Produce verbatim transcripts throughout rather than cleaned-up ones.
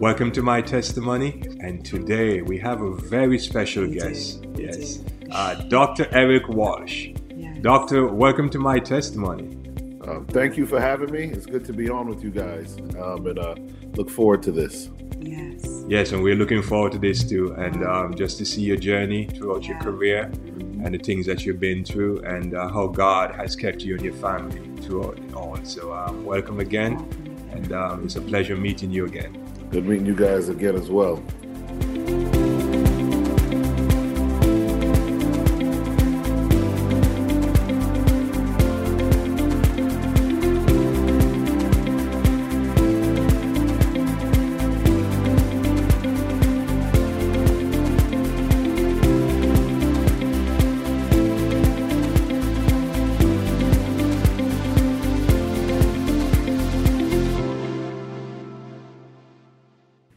Welcome to My Testimony, and today we have a very special Indeed. guest. Yes, uh, Doctor Eric Walsh. Yes. Doctor, welcome to My Testimony. Uh, thank you for having me. It's good to be on with you guys, um, and uh, look forward to this. Yes. Yes, and we're looking forward to this too, and um, just to see your journey throughout yeah. your career mm-hmm. and the things that you've been through, and uh, how God has kept you and your family throughout it all. So um, welcome again, and um, it's a pleasure meeting you again. Good meeting you guys again as well.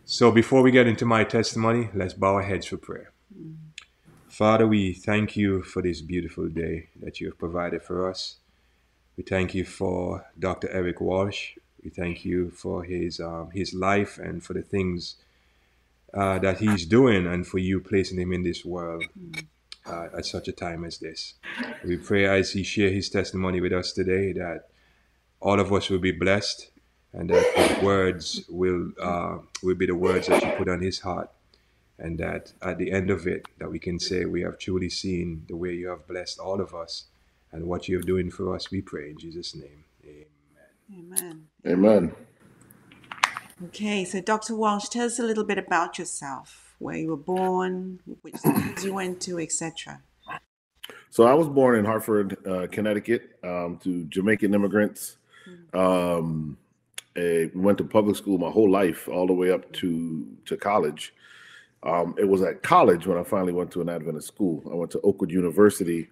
So before we get into my testimony, let's bow our heads for prayer. Father, we thank you for this beautiful day that you have provided for us. We thank you for Doctor Eric Walsh. We thank you for his um, his life and for the things uh, that he's doing, and for you placing him in this world uh, at such a time as this. We pray as he shares his testimony with us today that all of us will be blessed, and that his words will uh, will be the words that you put on his heart, and that at the end of it, that we can say we have truly seen the way you have blessed all of us and what you are doing for us. We pray in Jesus' name. Amen. Amen. Amen. Okay, so Doctor Walsh, tell us a little bit about yourself, where you were born, which schools you went to, et cetera. So I was born in Hartford, uh, Connecticut, um, to Jamaican immigrants. Mm-hmm. Um I went to public school my whole life, all the way up to, to college. Um, it was at college when I finally went to an Adventist school. I went to Oakwood University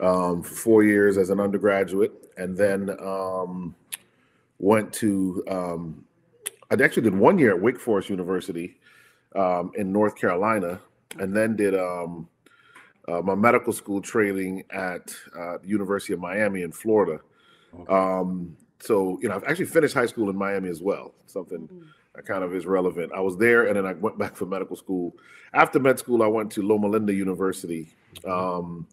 um, for four years as an undergraduate, and then um, went to, um, I actually did one year at Wake Forest University um, in North Carolina, and then did um, uh, my medical school training at uh, the University of Miami in Florida. Okay. Um, So, you know, I've actually finished high school in Miami as well, something that kind of is relevant. I was there, and then I went back for medical school. After med school, I went to Loma Linda University um,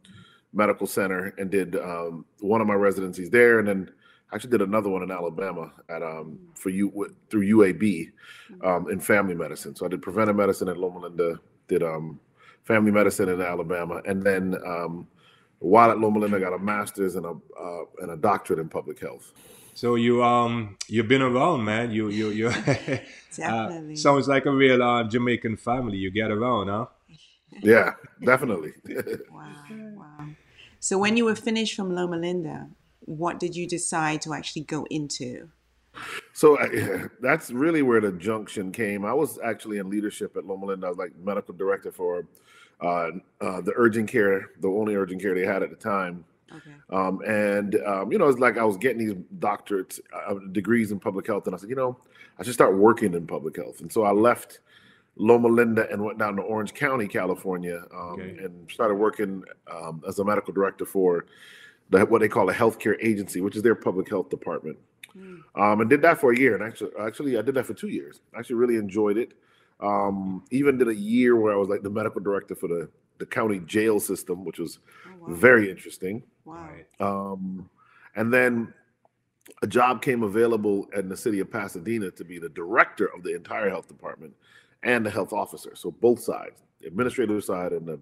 Medical Center and did um, one of my residencies there, and then I actually did another one in Alabama at um, for you through U A B um, in family medicine. So I did preventive medicine at Loma Linda, did um, family medicine in Alabama, and then um, while at Loma Linda, I got a master's and a uh, and a doctorate in public health. So you um you've been around, man. You you you definitely uh, sounds like a real uh, Jamaican family. You get around, huh? Yeah, definitely. Wow, wow. So when you were finished from Loma Linda, what did you decide to actually go into? So I, that's really where the junction came. I was actually in leadership at Loma Linda. I was like medical director for uh, uh, the urgent care, the only urgent care they had at the time. Okay. Um, and, um, you know, it's like I was getting these doctorates, uh, degrees in public health. And I said, you know, I should start working in public health. And so I left Loma Linda and went down to Orange County, California, um, okay. and started working um, as a medical director for the, what they call a healthcare agency, which is their public health department. Mm. Um, and did that for a year. And actually, actually, I did that for two years. I actually really enjoyed it. Um, even did a year where I was like the medical director for the the county jail system, which was oh, wow. very interesting. Wow. Um, and then a job came available in the city of Pasadena to be the director of the entire health department and the health officer. So both sides, the administrative side and the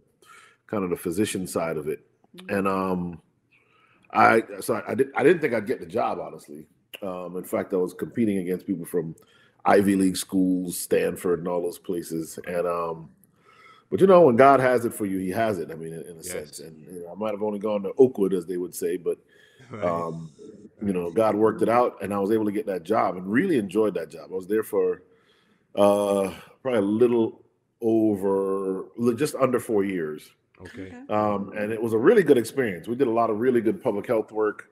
kind of the physician side of it. Mm-hmm. And um, I so I, I, did, I didn't think I'd get the job, honestly. Um, in fact, I was competing against people from Ivy League schools, Stanford, and all those places. And um, but, you know, when God has it for you, he has it, I mean, in, in a yes. sense. And you know, I might have only gone to Oakwood, as they would say, but, right. um, you know, God worked it out, and I was able to get that job and really enjoyed that job. I was there for uh, probably a little over, just under four years. Okay. Um, and it was a really good experience. We did a lot of really good public health work,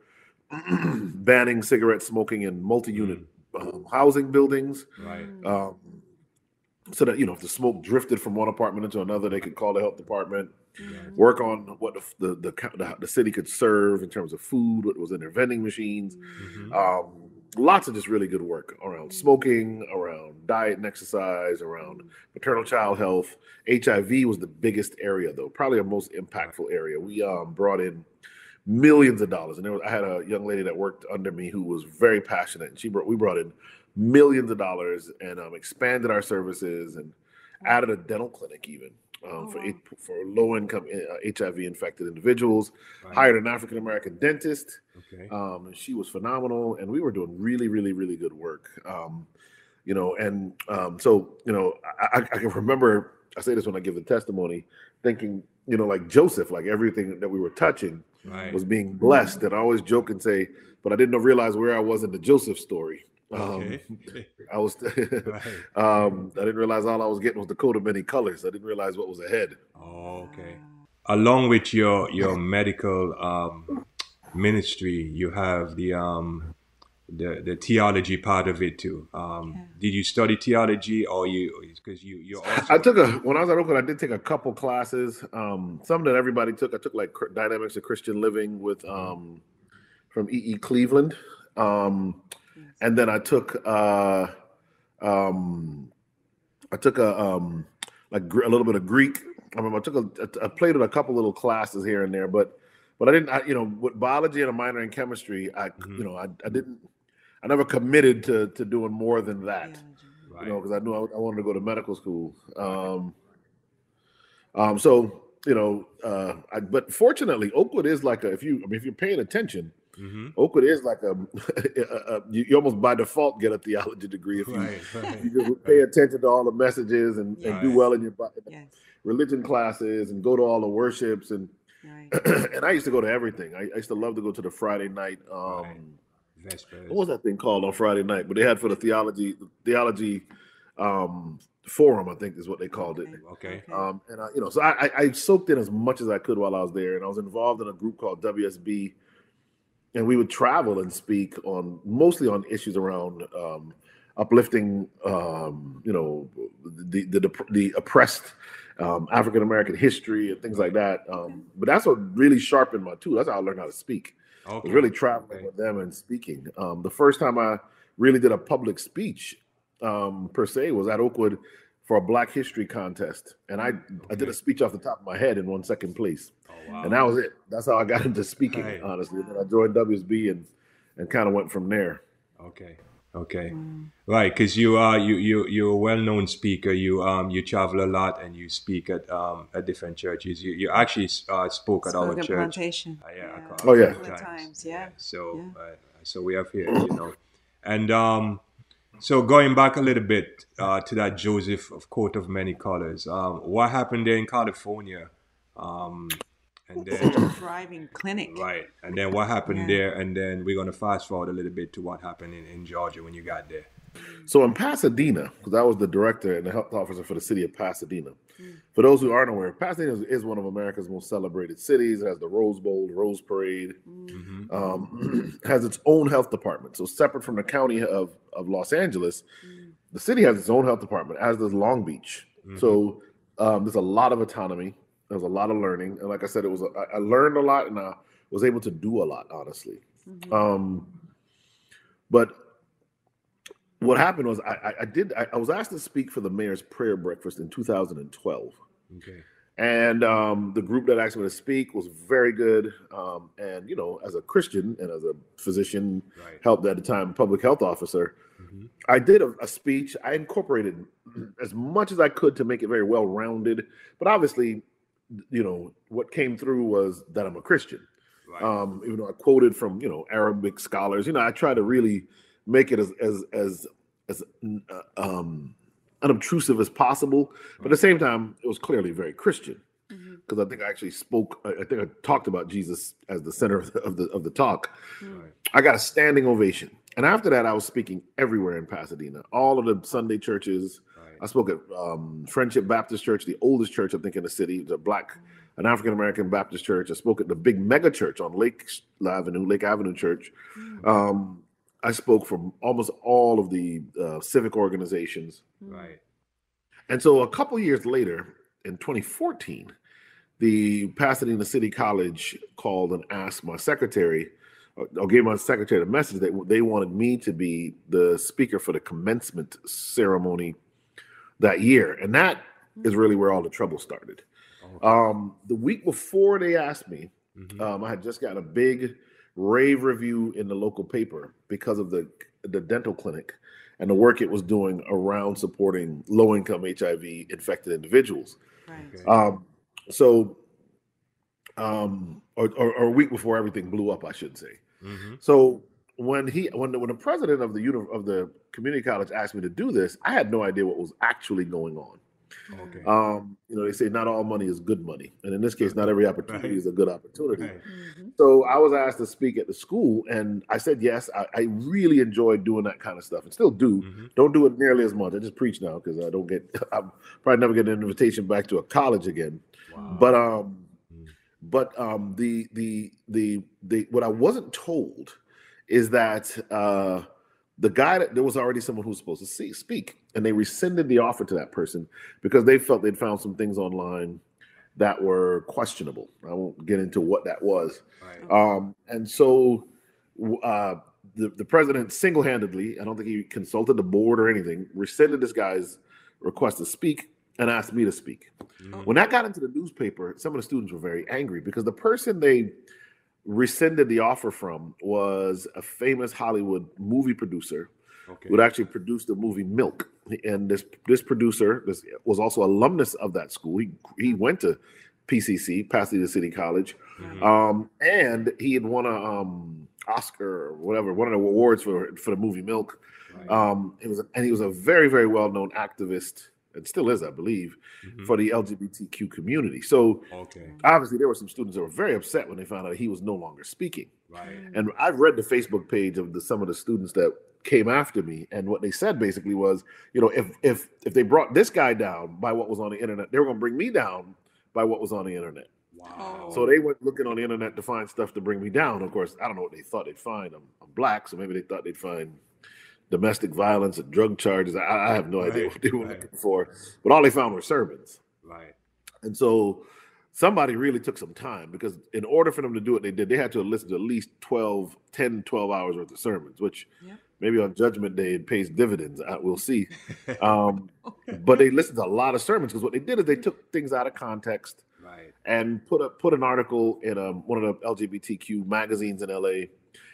banning cigarette smoking in multi-unit um, housing buildings. Right. Um, so that, you know, if the smoke drifted from one apartment into another, they could call the health department, mm-hmm. work on what the the, the the city could serve in terms of food, what was in their vending machines, mm-hmm. um, lots of just really good work around smoking, around diet and exercise, around maternal child health. H I V was the biggest area, though, probably our most impactful area. We um, brought in millions of dollars. And there was, I had a young lady that worked under me who was very passionate. And she brought, we brought in millions of dollars and um, expanded our services and added a dental clinic even. Um, for for low-income uh, H I V-infected individuals, right. Hired an African-American dentist. Okay. Um, she was phenomenal, and we were doing really, really, really good work. Um, you know, and um, so, you know, I, I can remember, I say this when I give the testimony, thinking, you know, like Joseph, like everything that we were touching right. was being blessed. And I always joke and say, but I didn't realize where I was in the Joseph story. Okay. Um, I was, right. um, I didn't realize all I was getting was the coat of many colors. I didn't realize what was ahead. Oh, okay. Along with your, your medical, um, ministry, you have the, um, the, the theology part of it too. Um, yeah. Did you study theology or you, cause you, you're also- I took a, when I was at Oakwood, I did take a couple classes. Um, some that everybody took, I took like Dynamics of Christian Living with, um, from E E Cleveland. Um, And then I took uh, um, I took a um, like a little bit of Greek. I remember I took a, I played in a couple little classes here and there, but but I didn't. I, you know, with biology and a minor in chemistry, I mm-hmm. you know I, I didn't I never committed to to doing more than that, yeah. right. you know, because I knew I, I wanted to go to medical school. Um, um, so you know, uh, I, but fortunately, Oakwood is like a, if you I mean if you're paying attention. Mm-hmm. Oakwood is like a, a, a you almost by default get a theology degree if you, right, right, you just pay right. attention to all the messages and, right. and do well in your yes. religion classes and go to all the worships and right. and I used to go to everything. I, I used to love to go to the Friday night. Um, right. That's what was that thing called on Friday night? But they had for the theology theology um, forum, I think is what they called it. Okay. Um, and I, you know, so I, I, I soaked in as much as I could while I was there, and I was involved in a group called W S B. And we would travel and speak on mostly on issues around um, uplifting, um, you know, the the, the oppressed um, African American history and things like that. Um, but that's what really sharpened my tool. That's how I learned how to speak. Okay. Was really traveling okay. with them and speaking. Um, the first time I really did a public speech um, per se was at Oakwood for a Black History contest, and I, okay. I did a speech off the top of my head and won second place. Oh, wow. And that was it. That's how I got into speaking, right. honestly. Then I joined W S B and, and kind of went from there. Okay, okay, wow. right. Because you are you you you're a well-known speaker. You um you travel a lot and you speak at um at different churches. You you actually uh, spoke at spoke our at church. Plantation. Uh, yeah. yeah. Oh yeah. Times. times. Yeah. yeah. So yeah. Uh, so we have here, you know, and um. So going back a little bit uh, to that Joseph of coat of many colors, um, what happened there in California? Um, and then it's a thriving clinic, right? And then what happened yeah. there? And then we're going to fast forward a little bit to what happened in, in Georgia when you got there. So in Pasadena, because I was the director and the health officer for the city of Pasadena. Mm. For those who aren't aware, Pasadena is one of America's most celebrated cities. It has the Rose Bowl, the Rose Parade. Mm-hmm. Um, has its own health department. So separate from the county of, of Los Angeles, mm. the city has its own health department, as does Long Beach. Mm-hmm. So um, there's a lot of autonomy. There's a lot of learning. And like I said, it was a, I learned a lot and I was able to do a lot, honestly. Mm-hmm. Um, but... What happened was I, I did I, I was asked to speak for the mayor's prayer breakfast in two thousand twelve. Okay. And um, the group that asked me to speak was very good. Um, and you know, as a Christian and as a physician, right. helped at the time public health officer, mm-hmm. I did a, a speech. I incorporated as much as I could to make it very well rounded. But obviously, you know, what came through was that I'm a Christian. Right. Um, even though I quoted from you know Arabic scholars, you know, I try to really make it as as as as uh, um, unobtrusive as possible, but at the same time, it was clearly very Christian because mm-hmm. I think I actually spoke. I think I talked about Jesus as the center of the of the, of the talk. Right. I got a standing ovation, and after that, I was speaking everywhere in Pasadena, all of the Sunday churches. Right. I spoke at um, Friendship Baptist Church, the oldest church I think in the city, the Black, an African American Baptist church. I spoke at the big mega church on Lake Avenue, Lake Avenue Church. Mm-hmm. Um, I spoke from almost all of the uh, civic organizations. Right. And so a couple years later, in twenty fourteen, the Pasadena City College called and asked my secretary or gave my secretary the message that they wanted me to be the speaker for the commencement ceremony that year. And that is really where all the trouble started. Okay. Um, the week before they asked me, mm-hmm. um, I had just got a big rave review in the local paper because of the, the dental clinic and the work it was doing around supporting low-income H I V infected individuals. Right. Okay. Um, so, um, or, or, or a week before everything blew up, I should say. Mm-hmm. So when he, when the, when the president of the uni- of the community college asked me to do this, I had no idea what was actually going on. Okay. Um, you know, they say not all money is good money, and in this case, not every opportunity right. is a good opportunity. Right. Mm-hmm. So I was asked to speak at the school, and I said yes. I, I really enjoyed doing that kind of stuff, and still do. Mm-hmm. Don't do it nearly as much. I just preach now because I don't get. I'm probably never get an invitation back to a college again. Wow. But um, mm-hmm. but um, the, the the the what I wasn't told is that uh, the guy that there was already someone who was supposed to see, speak. And they rescinded the offer to that person because they felt they'd found some things online that were questionable. I won't get into what that was. Right. Um, and so uh, the, the president single-handedly, I don't think he consulted the board or anything, rescinded this guy's request to speak and asked me to speak. Mm-hmm. When that got into the newspaper, some of the students were very angry because the person they rescinded the offer from was a famous Hollywood movie producer. Okay. Who had actually produced the movie Milk, and this this producer this, was also alumnus of that school. He he went to P C C, Pasadena City College, mm-hmm. um, and he had won a um, Oscar or whatever, one of the awards for for the movie Milk. Right. Um, it was a, and he was a very very well known activist, and still is, I believe, mm-hmm. for the L G B T Q community. So okay. obviously there were some students that were very upset when they found out he was no longer speaking. Right. And I've read the Facebook page of the, some of the students that came after me, and what they said basically was, you know, if if if they brought this guy down by what was on the internet, they were going to bring me down by what was on the internet. Wow. So they went looking on the internet to find stuff to bring me down. Of course, I don't know what they thought they'd find. I'm, I'm black, so maybe they thought they'd find domestic violence and drug charges. I, I have no right. idea what they were right. looking for, but all they found were sermons. Right. And so somebody really took some time, because in order for them to do what they did, they had to listen to at least twelve, ten, twelve hours worth of sermons, which yeah. maybe on Judgment Day it pays dividends. I, we'll see. Um, but they listened to a lot of sermons, because what they did is they took things out of context right. and put a, put an article in a, one of the L G B T Q magazines in L A,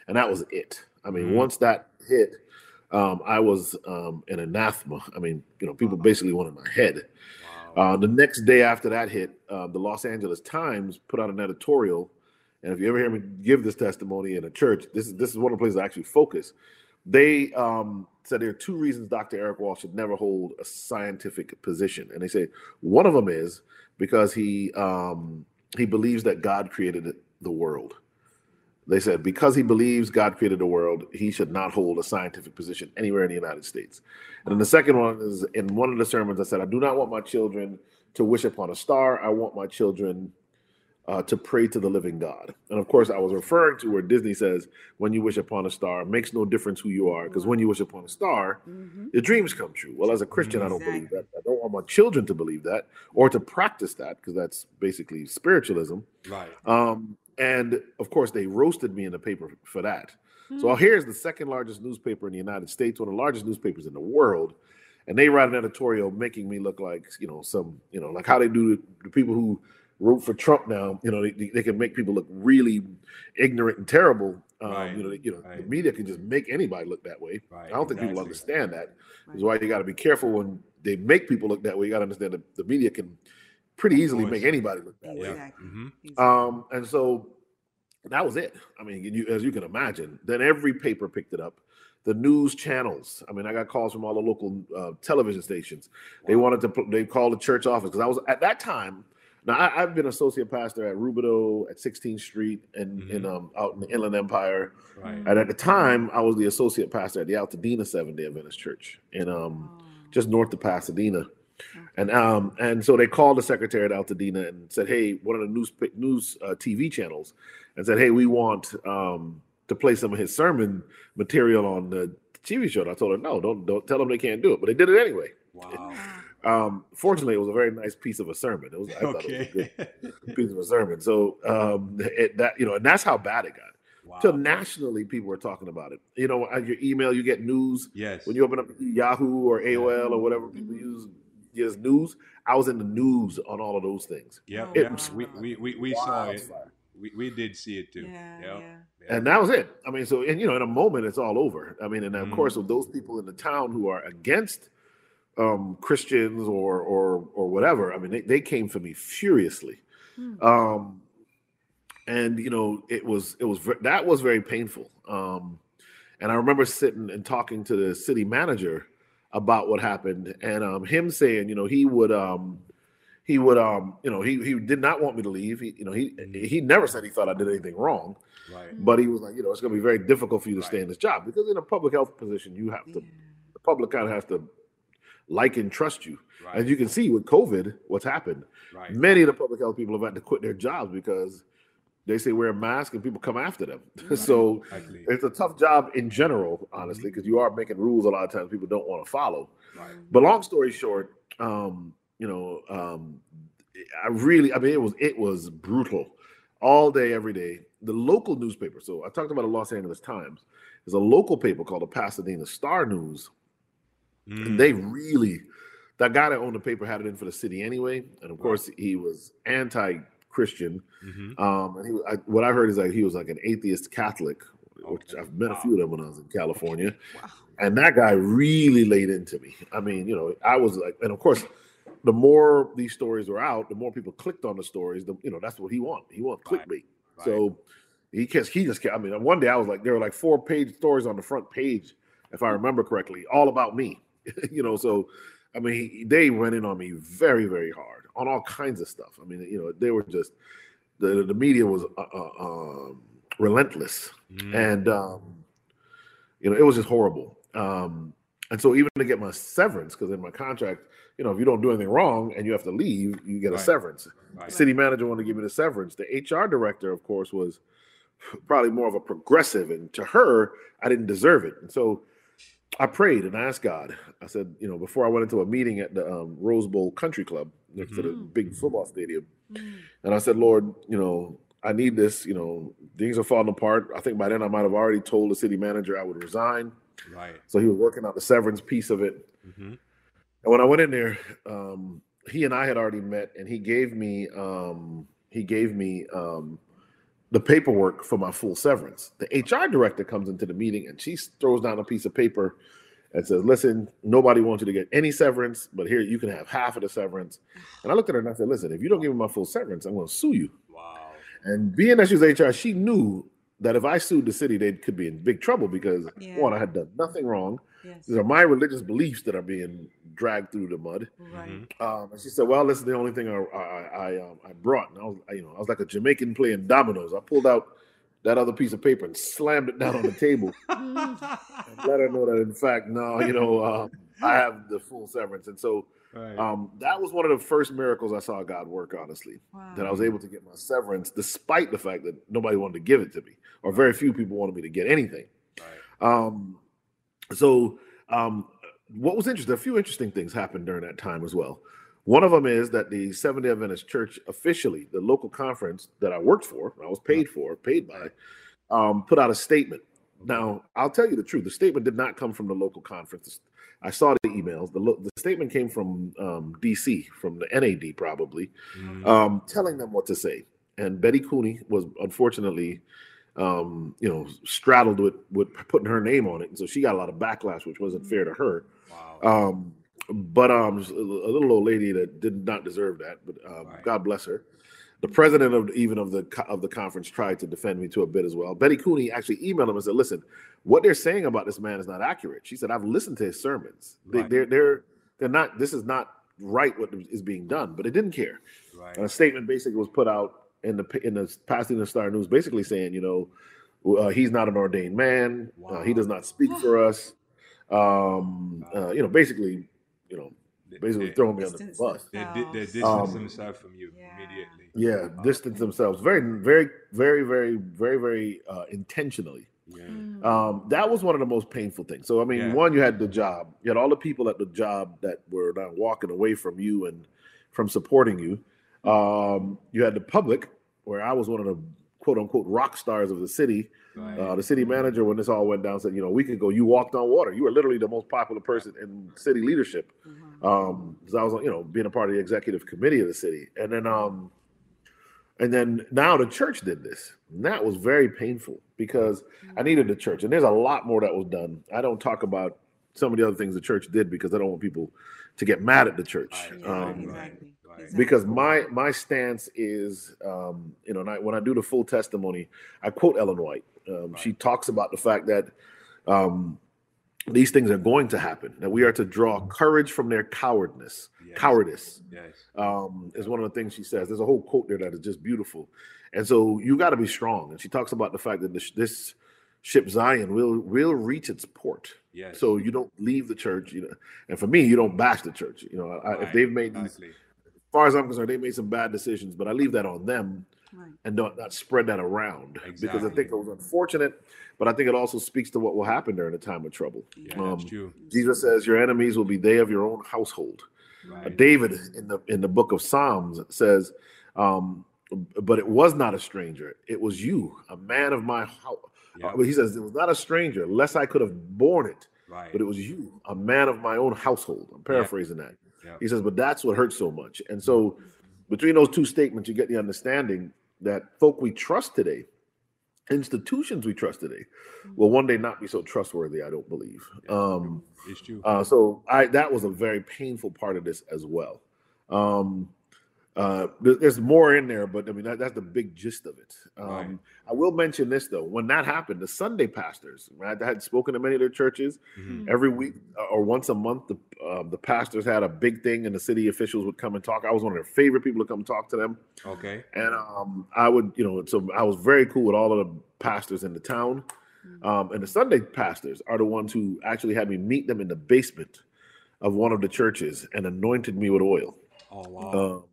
and that was it. I mean, mm-hmm. once that hit, um, I was um, an anathema. I mean, you know, people wow. basically wanted my head. Wow. Uh, the next day after that hit, uh, the Los Angeles Times put out an editorial, and if you ever hear me give this testimony in a church, this is this is one of the places I actually focus. They um, said there are two reasons Doctor Eric Walsh should never hold a scientific position. And they say one of them is because he um, he believes that God created the world. They said because he believes God created the world, he should not hold a scientific position anywhere in the United States. And then the second one is, in one of the sermons I said, I do not want my children to wish upon a star. I want my children Uh, to pray to the living God. And of course, I was referring to where Disney says, when you wish upon a star, it makes no difference who you are, because when you wish upon a star, mm-hmm. your dreams come true. Well, as a Christian, exactly. I don't believe that. I don't want my children to believe that or to practice that, because that's basically spiritualism. Right. Um, and of course, they roasted me in the paper for that. Mm-hmm. So here's the second largest newspaper in the United States, one of the largest newspapers in the world, and they write an editorial making me look like, you know, some, you know, like how they do the people who root for Trump now. You know, they, they can make people look really ignorant and terrible. Um, right. You know, you know, right. the media can just make anybody look that way. Right. I don't think exactly. people understand that. That's right. why you got to be careful when they make people look that way. You got to understand that the media can pretty easily make anybody look that way. Exactly. Mm-hmm. Exactly. Um, and so that was it. I mean, you, as you can imagine, then every paper picked it up. The news channels. I mean, I got calls from all the local uh, television stations. Wow. They wanted to. They called the church office, because I was at that time. Now, I, I've been associate pastor at Rubidoux, at sixteenth street, and, mm-hmm. and um, out in the Inland Empire. Right. And at the time, I was the associate pastor at the Altadena Seventh-day Adventist Church in um, oh. just north of Pasadena. Okay. And um, and so they called the secretary at Altadena and said, hey, one of the news news uh, T V channels, and said, hey, we want um, to play some of his sermon material on the T V show. And I told her, no, don't don't tell them they can't do it. But they did it anyway. Wow. Um, fortunately, it was a very nice piece of a sermon. It was, I thought okay. it was a good piece of a sermon. So um, it, that you know, and that's how bad it got. wow. till nationally people are talking about it. You know, on your email, you get news. Yes. When you open up Yahoo or A O L or whatever people use, is news. I was in the news on all of those things. Yeah, yeah. we we we, we wow. saw it. We, we did see it too. Yeah, yep. yeah. And that was it. I mean, so and you know, in a moment, it's all over. I mean, and of mm. course, of those people in the town who are against um, Christians or or or whatever. I mean, they, they came for me furiously, mm. um, and you know, it was it was that was very painful. Um, and I remember sitting and talking to the city manager about what happened, and um, him saying, you know, he would, um, he would, um, you know, he he did not want me to leave. He, you know, he he never said he thought I did anything wrong, right? But he was like, you know, it's going to be very difficult for you to right. stay in this job because in a public health position, you have to, yeah. the public kind of has to like and trust you. Right. As you can see with COVID, what's happened. Right. Many of the public health people have had to quit their jobs because they say wear a mask and people come after them. Right. So exactly. it's a tough job in general, honestly, because you are making rules a lot of times people don't want to follow. Right. But long story short, um, you know, um, I really, I mean, it was it was brutal all day, every day. The local newspaper. So I talked about the Los Angeles Times. There's a local paper called the Pasadena Star News. Mm. And they really, that guy that owned the paper had it in for the city anyway. And of course, he was anti- Christian, mm-hmm. um, and he, I, what I heard is like he was like an atheist Catholic, okay. which I've met wow. a few of them when I was in California, wow. and that guy really laid into me. I mean, you know, I was like, and of course, the more these stories were out, the more people clicked on the stories. The, you know, that's what he wanted. He wanted clickbait. Right. Right. So he just, he just, I mean, one day I was like, there were like four page stories on the front page, if I remember correctly, all about me. You know, so I mean, he, they went in on me very, very hard. On all kinds of stuff. I mean, you know, they were just the the media was uh, uh, um, relentless, mm. and um, you know, it was just horrible. Um, and so, even to get my severance, because in my contract, you know, if you don't do anything wrong and you have to leave, you get right. a severance. Right. The city manager wanted to give me the severance. The H R director, of course, was probably more of a progressive, and to her, I didn't deserve it. And so, I prayed and I asked God. I said, you know, before I went into a meeting at the um, Rose Bowl Country Club. Next mm-hmm. to the big football stadium. Mm-hmm. And I said, Lord, you know, I need this. You know, things are falling apart. I think by then I might have already told the city manager I would resign. Right. So he was working out the severance piece of it. Mm-hmm. And when I went in there, um, he and I had already met, and he gave me um, he gave me um, the paperwork for my full severance. The H R director comes into the meeting, and she throws down a piece of paper and says, listen, nobody wants you to get any severance, but here you can have half of the severance. And I looked at her and I said, listen, if you don't give me my full severance, I'm going to sue you. Wow. And being that she was H R, she knew that if I sued the city, they could be in big trouble because, yeah. one, I had done nothing wrong. Yes. These are my religious beliefs that are being dragged through the mud. Right. Mm-hmm. um, and she said, well, this is the only thing I I, I, um, I brought. And I was, I, you know, I was like a Jamaican playing dominoes. I pulled out that other piece of paper and slammed it down on the table and let her know that, in fact, no, you know, um, I have the full severance. And so right. um, that was one of the first miracles I saw God work, honestly, wow. that I was able to get my severance despite the fact that nobody wanted to give it to me, or very few people wanted me to get anything. Right. Um, so um, what was interesting, a few interesting things happened during that time as well. One of them is that the Seventh-day Adventist Church officially, the local conference that I worked for, I was paid for, paid by, um, put out a statement. Now, I'll tell you the truth. The statement did not come from the local conference. I saw the emails. The, lo- the statement came from um, D C, from the N A D probably, mm-hmm. um, telling them what to say. And Betty Cooney was unfortunately, um, you know, straddled with, with putting her name on it. And so she got a lot of backlash, which wasn't fair to her. Wow. Um, But um, a little old lady that did not deserve that, but um, right. God bless her. The president of even of the of the conference tried to defend me to a bit as well. Betty Cooney actually emailed him and said, "Listen, what they're saying about this man is not accurate." She said, "I've listened to his sermons. They, right. They're they're they're not. This is not right. What is being done?" But they didn't care. Right. And a statement basically was put out in the in the Pasadena Star News, basically saying, you know, uh, he's not an ordained man. Wow. Uh, he does not speak for us. Um, uh, you know, basically. You know, basically they, throwing me on the bus. They, they, they distance um, themselves from you yeah. immediately. Yeah, oh, distance okay. themselves very, very, very, very, very, very uh, intentionally. Yeah. Mm. Um, that was one of the most painful things. So I mean, yeah. one, you had the job. You had all the people at the job that were now walking away from you and from supporting you. Um, you had the public, where I was one of the quote unquote rock stars of the city. Right. Uh, the city manager, when this all went down, said, you know, a week ago, you walked on water. You were literally the most popular person in city leadership. Mm-hmm. Um, because I was, you know, being a part of the executive committee of the city. And then, um, and then now the church did this. And that was very painful because mm-hmm. I needed the church. And there's a lot more that was done. I don't talk about some of the other things the church did because I don't want people to get mad at the church. Right. Um, exactly. Right. Because my my stance is, um, you know, and I, when I do the full testimony, I quote Ellen White. Um, right. She talks about the fact that um, these things are going to happen, that we are to draw courage from their cowardness. Yes. Cowardice yes. Um, is one of the things she says. There's a whole quote there that is just beautiful. And so you got to be strong. And she talks about the fact that this, this ship Zion will will reach its port. Yes. So you don't leave the church. You know, and for me, you don't bash the church. You know, I, right. if they've made these, exactly. as far as I'm concerned, they made some bad decisions, but I leave that on them. Right. And not, not spread that around exactly. because I think it was unfortunate, but I think it also speaks to what will happen during a time of trouble. Yeah, um, that's true. Jesus says, "Your enemies will be they of your own household." Right. Uh, David in the in the book of Psalms says, um, "But it was not a stranger; it was you, a man of my house." Yeah. Uh, he says, "It was not a stranger, lest I could have borne it, right. but it was you, a man of my own household." I'm paraphrasing yeah. that. Yeah. He says, "But that's what hurts so much," and so. Between those two statements, you get the understanding that folk we trust today, institutions we trust today, will one day not be so trustworthy, I don't believe. Um, it's true. Uh, so I, that was a very painful part of this as well. Um, uh, there, there's more in there, but I mean, that, that's the big gist of it. Um, right. I will mention this, though. When that happened, the Sunday pastors, I had spoken to many of their churches. Mm-hmm. Every week or once a month, the Uh, the pastors had a big thing, and the city officials would come and talk. I was one of their favorite people to come talk to them. Okay. And um, I would, you know, so I was very cool with all of the pastors in the town. Um, and the Sunday pastors are the ones who actually had me meet them in the basement of one of the churches and anointed me with oil. Oh, wow. Um,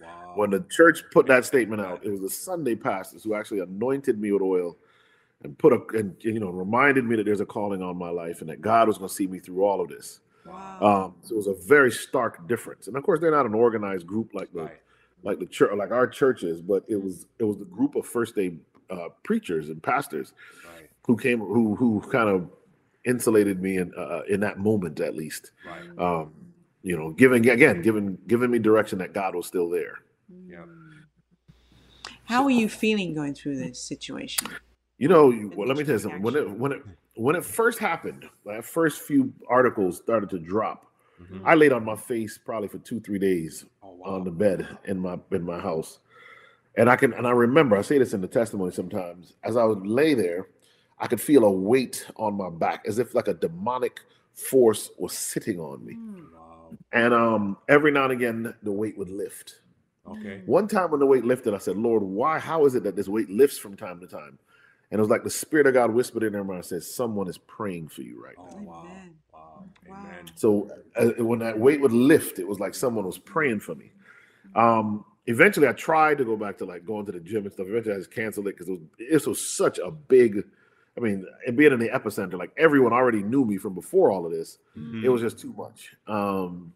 wow. When the church put that statement out, it was the Sunday pastors who actually anointed me with oil and put a, and, you know, reminded me that there's a calling on my life and that God was going to see me through all of this. Wow. Um, so it was a very stark difference, and of course they're not an organized group like the, right. like the church, like our churches. But it was it was the group of first day uh, preachers and pastors right. who came who who kind of insulated me in uh, in that moment at least. Right. Um, you know, giving again, giving giving me direction that God was still there. Yeah. How are you feeling going through this situation? You know, you, well, let me tell you something. When it when it When it first happened, my first few articles started to drop. Mm-hmm. I laid on my face probably for two, three days oh, wow. on the bed in my in my house, and I can and I remember I say this in the testimony sometimes. As I would lay there, I could feel a weight on my back, as if like a demonic force was sitting on me. Wow. And um, every now and again, the weight would lift. Okay. One time when the weight lifted, I said, "Lord, why? How is it that this weight lifts from time to time?" And it was like the Spirit of God whispered in their mind and said, "Someone is praying for you right now." Oh, wow. Amen. Wow. Amen. So uh, when that weight would lift, it was like someone was praying for me. Um, eventually, I tried to go back to like going to the gym and stuff. Eventually, I just canceled it because it was, it was such a big, I mean, and being in the epicenter, like everyone already knew me from before all of this. Mm-hmm. It was just too much. Um,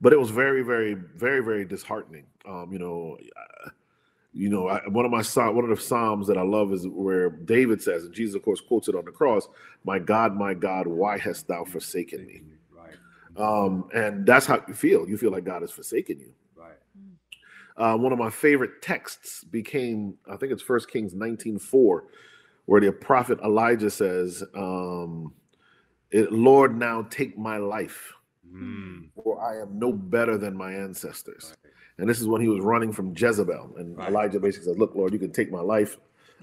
but it was very, very, very, very disheartening. Um, you know, I, You know, I, one of my one of the Psalms that I love is where David says, and Jesus, of course, quotes it on the cross, "My God, my God, why hast thou forsaken me?" Right. Um, and that's how you feel. You feel like God has forsaken you. Right. Uh, one of my favorite texts became, I think it's First Kings nineteen four, where the prophet Elijah says, um, it, "Lord, now take my life, mm. for I am no better than my ancestors." Right. And this is when he was running from Jezebel. And right. Elijah basically said, "Look, Lord, you can take my life.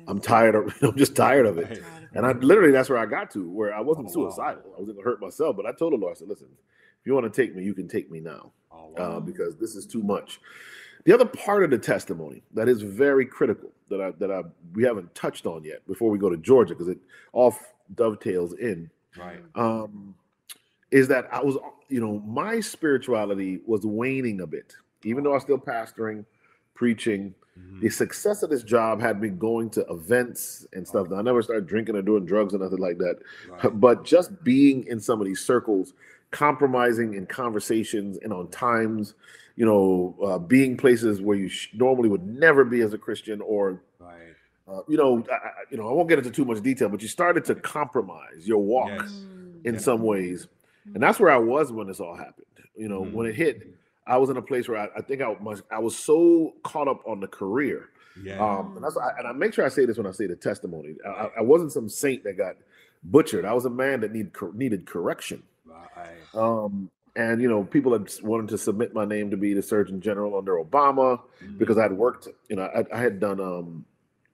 I'm tired of I'm just tired of it." Right. And I literally, that's where I got to, where I wasn't oh, suicidal. Wow. I wasn't going to hurt myself. But I told the Lord, I said, "Listen, if you want to take me, you can take me now oh, wow. uh, because this is too much." The other part of the testimony that is very critical that I, that I we haven't touched on yet before we go to Georgia, because it all dovetails in, right. um, is that I was, you know, my spirituality was waning a bit. Even though I was still pastoring, preaching, mm-hmm. the success of this job had me going to events and stuff. Now, I never started drinking or doing drugs or nothing like that. Right. But just being in some of these circles, compromising in conversations and on times, you know, uh, being places where you sh- normally would never be as a Christian, or right. uh, you know, I, you know, I won't get into too much detail, but you started to compromise your walk yes. in yeah. some ways. And that's where I was when this all happened. You know, mm-hmm. when it hit, I was in a place where I, I think I was, I was so caught up on the career. Yeah. Um, and, that's, I, and I make sure I say this when I say the testimony. I, I wasn't some saint that got butchered. I was a man that need, needed correction. Right. Um, and, you know, people had wanted to submit my name to be the Surgeon General under Obama mm-hmm. because I'd worked, you know, I, I had done, um,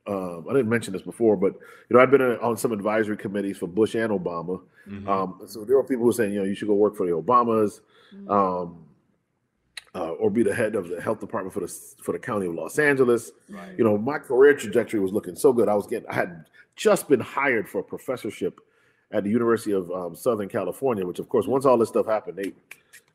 um, I didn't mention this before, but, you know, I'd been on some advisory committees for Bush and Obama. Mm-hmm. Um, so there were people who were saying, you know, you should go work for the Obamas. Mm-hmm. Um, Uh, or be the head of the health department for the for the county of Los Angeles. Right. You know, my career trajectory was looking so good. I was getting, I had just been hired for a professorship at the University of um, Southern California, which, of course, once all this stuff happened, they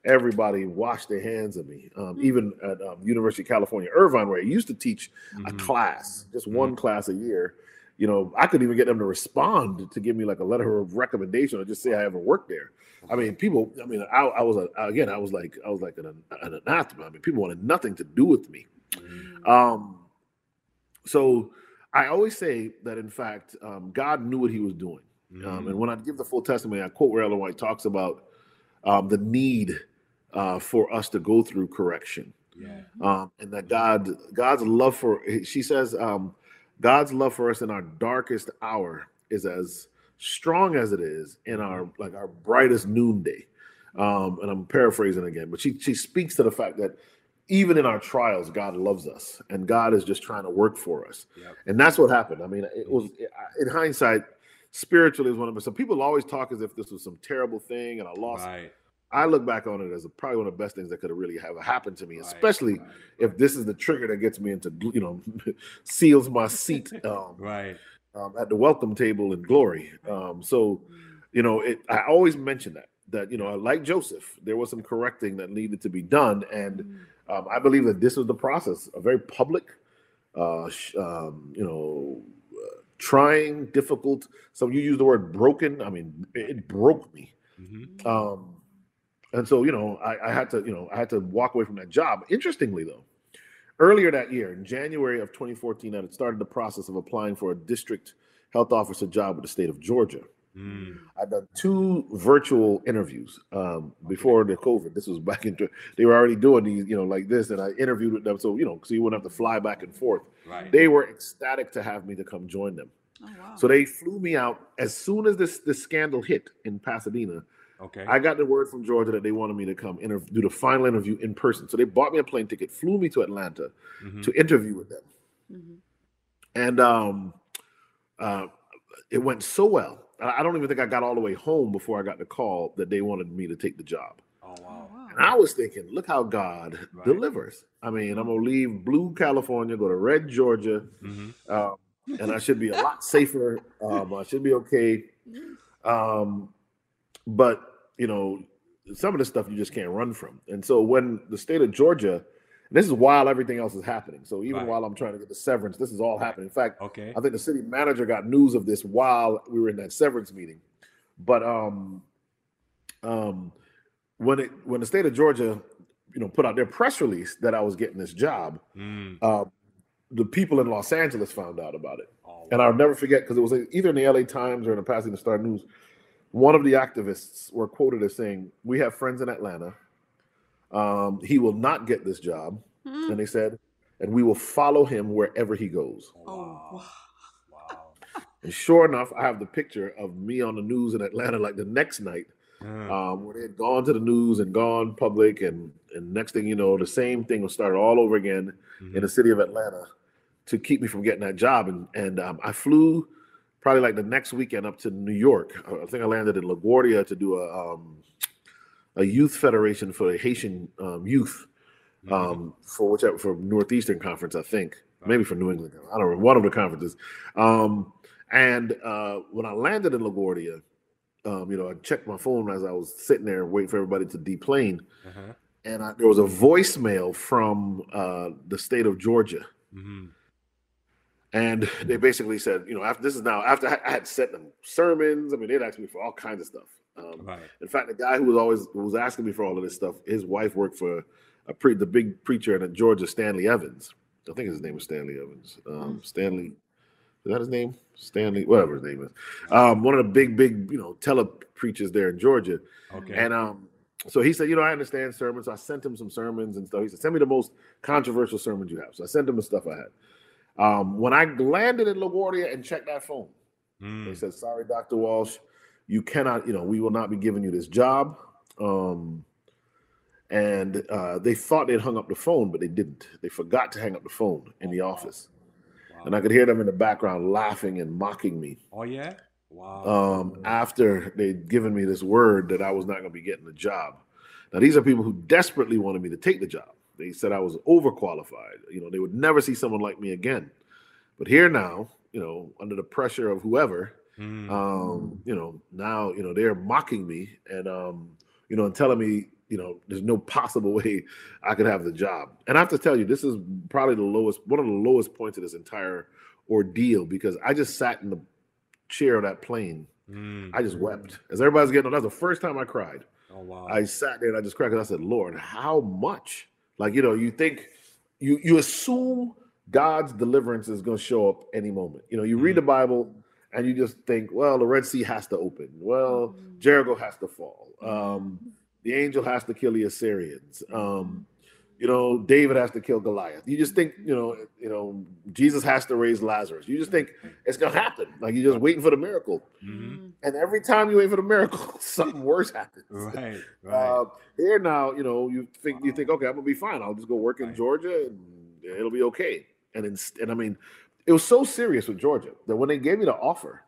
everybody washed their hands of me. Um, even at um, University of California, Irvine, where I used to teach mm-hmm. a class, just one mm-hmm. class a year. You know, I couldn't even get them to respond to give me like a letter of recommendation or just say I haven't worked there. I mean, people, I mean, I, I was, a, again, I was like, I was like an, an anathema. I mean, people wanted nothing to do with me. Mm-hmm. Um, so I always say that, in fact, um, God knew what he was doing. Mm-hmm. Um, and when I give the full testimony, I quote where Ellen White talks about um, the need uh, for us to go through correction. Yeah. Um, and that God, God's love for, she says, um, God's love for us in our darkest hour is as strong as it is in our like our brightest noonday. Um, and I'm paraphrasing again, but she she speaks to the fact that even in our trials, God loves us, and God is just trying to work for us. Yep. And that's what happened. I mean, it was in hindsight, spiritually is one of them. So people always talk as if this was some terrible thing, and I lost. Right. I look back on it as probably one of the best things that could have really have happened to me, right, especially right, right. if this is the trigger that gets me into, you know, seals my seat um, right. um, at the welcome table in glory. Um, so, you know, it, I always mention that, that, you know, like Joseph, there was some correcting that needed to be done. And um, I believe that this was the process, a very public, uh, um, you know, uh, trying, difficult. So you use the word broken. I mean, it broke me. Mm-hmm. Um And so, you know, I, I had to, you know, I had to walk away from that job. Interestingly, though, earlier that year, in January of twenty fourteen, I had started the process of applying for a district health officer job with the state of Georgia. Mm. I'd done two virtual interviews um, before the COVID. This was back in, they were already doing these, you know, like this. And I interviewed with them. So, you know, so you wouldn't have to fly back and forth. Right. They were ecstatic to have me to come join them. Oh, wow. So they flew me out as soon as this, this scandal hit in Pasadena. Okay. I got the word from Georgia that they wanted me to come interv- do the final interview in person. So they bought me a plane ticket, flew me to Atlanta mm-hmm. to interview with them. Mm-hmm. And um, uh, it went so well. I don't even think I got all the way home before I got the call that they wanted me to take the job. Oh, wow. wow. And I was thinking, look how God right. delivers. I mean, I'm going to leave blue California, go to red Georgia, mm-hmm. um, and I should be a lot safer. Um, I should be okay. Um But, you know, some of the stuff you just can't run from. And so when the state of Georgia, and this is while everything else is happening. So even right. while I'm trying to get the severance, this is all right. happening. In fact, okay. I think the city manager got news of this while we were in that severance meeting. But um, um, when it when the state of Georgia, you know, put out their press release that I was getting this job, mm. uh, the people in Los Angeles found out about it. Oh, wow. And I'll never forget, because it was either in the L A Times or in the Pasadena Star News. One of the activists were quoted as saying, "We have friends in Atlanta. Um, he will not get this job." Mm-hmm. And they said, "And we will follow him wherever he goes." Oh, wow. And sure enough, I have the picture of me on the news in Atlanta like the next night mm. um, where they had gone to the news and gone public. And, and next thing you know, the same thing was started all over again mm-hmm. in the city of Atlanta to keep me from getting that job. And, and um, I flew probably like the next weekend up to New York. I think I landed in LaGuardia to do a um, a youth federation for the Haitian um, youth um, mm-hmm. for whichever for Northeastern Conference, I think, wow. maybe for New England. I don't know, one of the conferences. Um, and uh, when I landed in LaGuardia, um, you know, I checked my phone as I was sitting there waiting for everybody to deplane, uh-huh. and I, there was a voicemail from uh, the state of Georgia. Mm-hmm. And they basically said, you know, after this is now, after I had sent them sermons, I mean, they'd asked me for all kinds of stuff. Um, right. In fact, the guy who was always who was asking me for all of this stuff, his wife worked for a pre, the big preacher in Georgia, Stanley Evans. I think his name was Stanley Evans. Um, Stanley Is that his name? Stanley, whatever his name is. Um, one of the big, big, you know, tele preachers there in Georgia. Okay. And um, so he said, you know, I understand sermons. So I sent him some sermons and stuff. He said, send me the most controversial sermons you have. So I sent him the stuff I had. Um, when I landed in LaGuardia and checked that phone, mm. they said, sorry, Doctor Walsh, you cannot, you know, we will not be giving you this job. Um, and uh, they thought they'd hung up the phone, but they didn't. They forgot to hang up the phone in the office. Wow. And I could hear them in the background laughing and mocking me. Oh, yeah? Wow. Um, after they'd given me this word that I was not going to be getting the job. Now, these are people who desperately wanted me to take the job. They said I was overqualified. You know, they would never see someone like me again. But here now, you know, under the pressure of whoever, mm. um, you know, now, you know, they're mocking me and, um, you know, and telling me, you know, there's no possible way I could have the job. And I have to tell you, this is probably the lowest, one of the lowest points of this entire ordeal, because I just sat in the chair of that plane. Mm. I just wept. As everybody's getting on, that was the first time I cried. Oh, wow. I sat there and I just cried because I said, Lord, how much? Like, you know, you think, you you assume God's deliverance is going to show up any moment. You know, you mm. read the Bible and you just think, well, the Red Sea has to open. Well, mm. Jericho has to fall. Um, the angel has to kill the Assyrians. Um, you know, David has to kill Goliath. You just think, you know, you know, Jesus has to raise Lazarus. You just think it's going to happen. Like, you're just waiting for the miracle. Mm-hmm. And every time you wait for the miracle, something worse happens. Right, right. Uh, here now, you know, you think, wow. you think, okay, I'm going to be fine. I'll just go work in right. Georgia and it'll be okay. And, in, and I mean, it was so serious with Georgia that when they gave me the offer,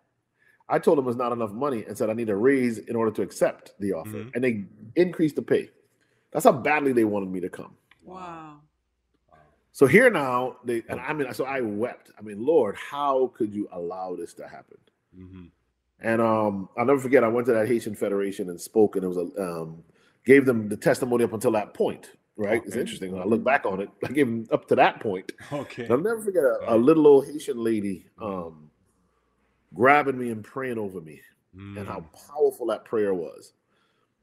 I told them it's not enough money and said I need a raise in order to accept the offer. Mm-hmm. And they increased the pay. That's how badly they wanted me to come. Wow. So here now, they and I mean, so I wept. I mean, Lord, how could you allow this to happen? Mm-hmm. And um, I'll never forget, I went to that Haitian Federation and spoke, and it was a um, gave them the testimony up until that point. Right? Okay. It's interesting when I look back on it. I gave them up to that point. Okay. And I'll never forget a, a little old Haitian lady um, grabbing me and praying over me, mm. and how powerful that prayer was,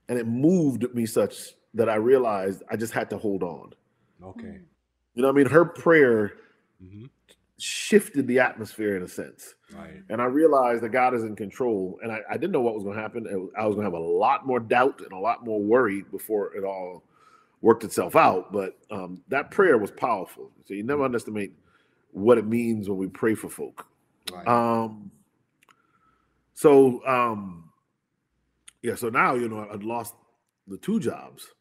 and it moved me such that I realized I just had to hold on. Okay. You know what I mean? Her prayer mm-hmm. shifted the atmosphere in a sense. Right. And I realized that God is in control. And I, I didn't know what was going to happen. I was going to have a lot more doubt and a lot more worry before it all worked itself out. But um, that prayer was powerful. So you never mm-hmm. underestimate what it means when we pray for folk. Right. Um, so, um, yeah, so now, you know, I'd lost the two jobs.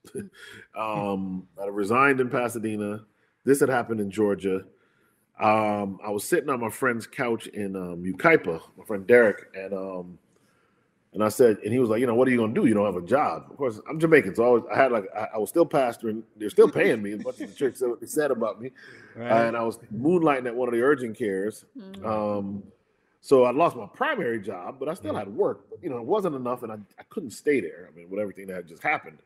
um, I resigned in Pasadena. This had happened in Georgia. Um, I was sitting on my friend's couch in um, Yucaipa, my friend Derek, and um, and I said, and he was like, you know, what are you gonna do? You don't have a job. Of course, I'm Jamaican, so I, was, I had like, I, I was still pastoring. They're still paying me as much as the church said, what they said about me, right. uh, and I was moonlighting at one of the urgent cares. Mm-hmm. Um, so I lost my primary job, but I still mm-hmm. had work. But, you know, it wasn't enough, and I, I couldn't stay there. I mean, with everything that had just happened.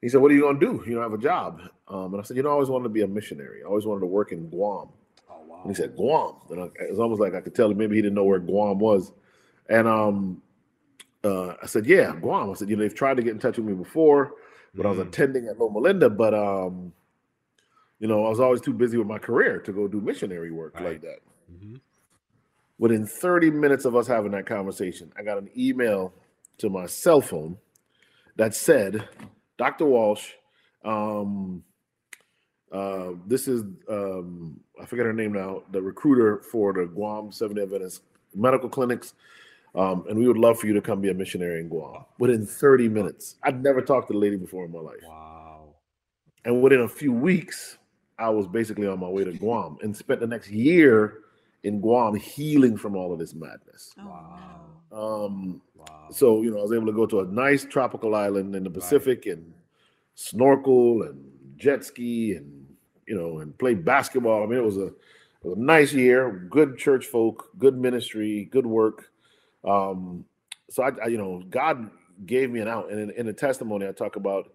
He said, what are you going to do? You don't have a job. Um, and I said, you know, I always wanted to be a missionary. I always wanted to work in Guam. Oh, wow. And he said, Guam. And I, it was almost like I could tell him maybe he didn't know where Guam was. And um, uh, I said, yeah, Guam. I said, you know, they've tried to get in touch with me before, but mm-hmm. I was attending at Loma Linda. But, um, you know, I was always too busy with my career to go do missionary work right. like that. Mm-hmm. Within thirty minutes of us having that conversation, I got an email to my cell phone that said, Doctor Walsh, um, uh, this is, um, I forget her name now, the recruiter for the Guam Seventh-day Adventist medical clinics, um, and we would love for you to come be a missionary in Guam. Within thirty minutes. I'd never talked to the lady before in my life. Wow. And within a few weeks, I was basically on my way to Guam and spent the next year in Guam healing from all of this madness. Oh, wow. Um, wow. So, you know, I was able to go to a nice tropical island in the Pacific right. and snorkel and jet ski and, you know, and play basketball. I mean, it was a, it was a nice year, good church folk, good ministry, good work. Um, so, I, I, you know, God gave me an out. And in, in the testimony, I talk about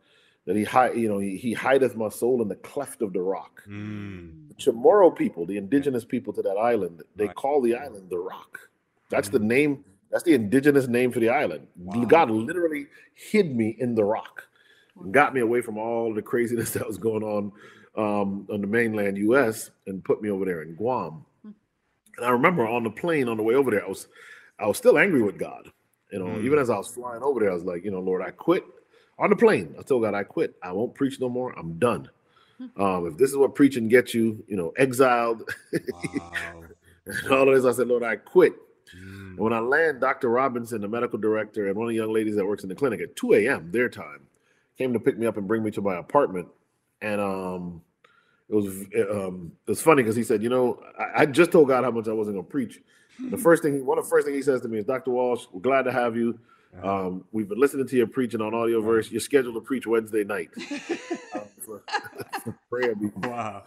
that he, hide, you know, he, he hideth my soul in the cleft of the rock. Mm. The Chamorro people, the indigenous people to that island, they right. call the island the rock. That's mm. the name. That's the indigenous name for the island. Wow. God literally hid me in the rock, and got me away from all the craziness that was going on um, on the mainland U S and put me over there in Guam. And I remember on the plane on the way over there, I was I was still angry with God. You know, mm. even as I was flying over there, I was like, you know, Lord, I quit. On the plane, I told God, I quit. I won't preach no more. I'm done. Um, if this is what preaching gets you, you know, exiled. Wow. And all of this, I said, Lord, I quit. Mm. And when I land, Doctor Robinson, the medical director, and one of the young ladies that works in the clinic at two a m their time, came to pick me up and bring me to my apartment. And um, it was um, it was funny because he said, you know, I, I just told God how much I wasn't going to preach. The first thing, one of the first things he says to me is, Doctor Walsh, we're glad to have you. Um, we've been listening to your preaching on audio verse. You're scheduled to preach Wednesday night. um, for, for prayer be wow.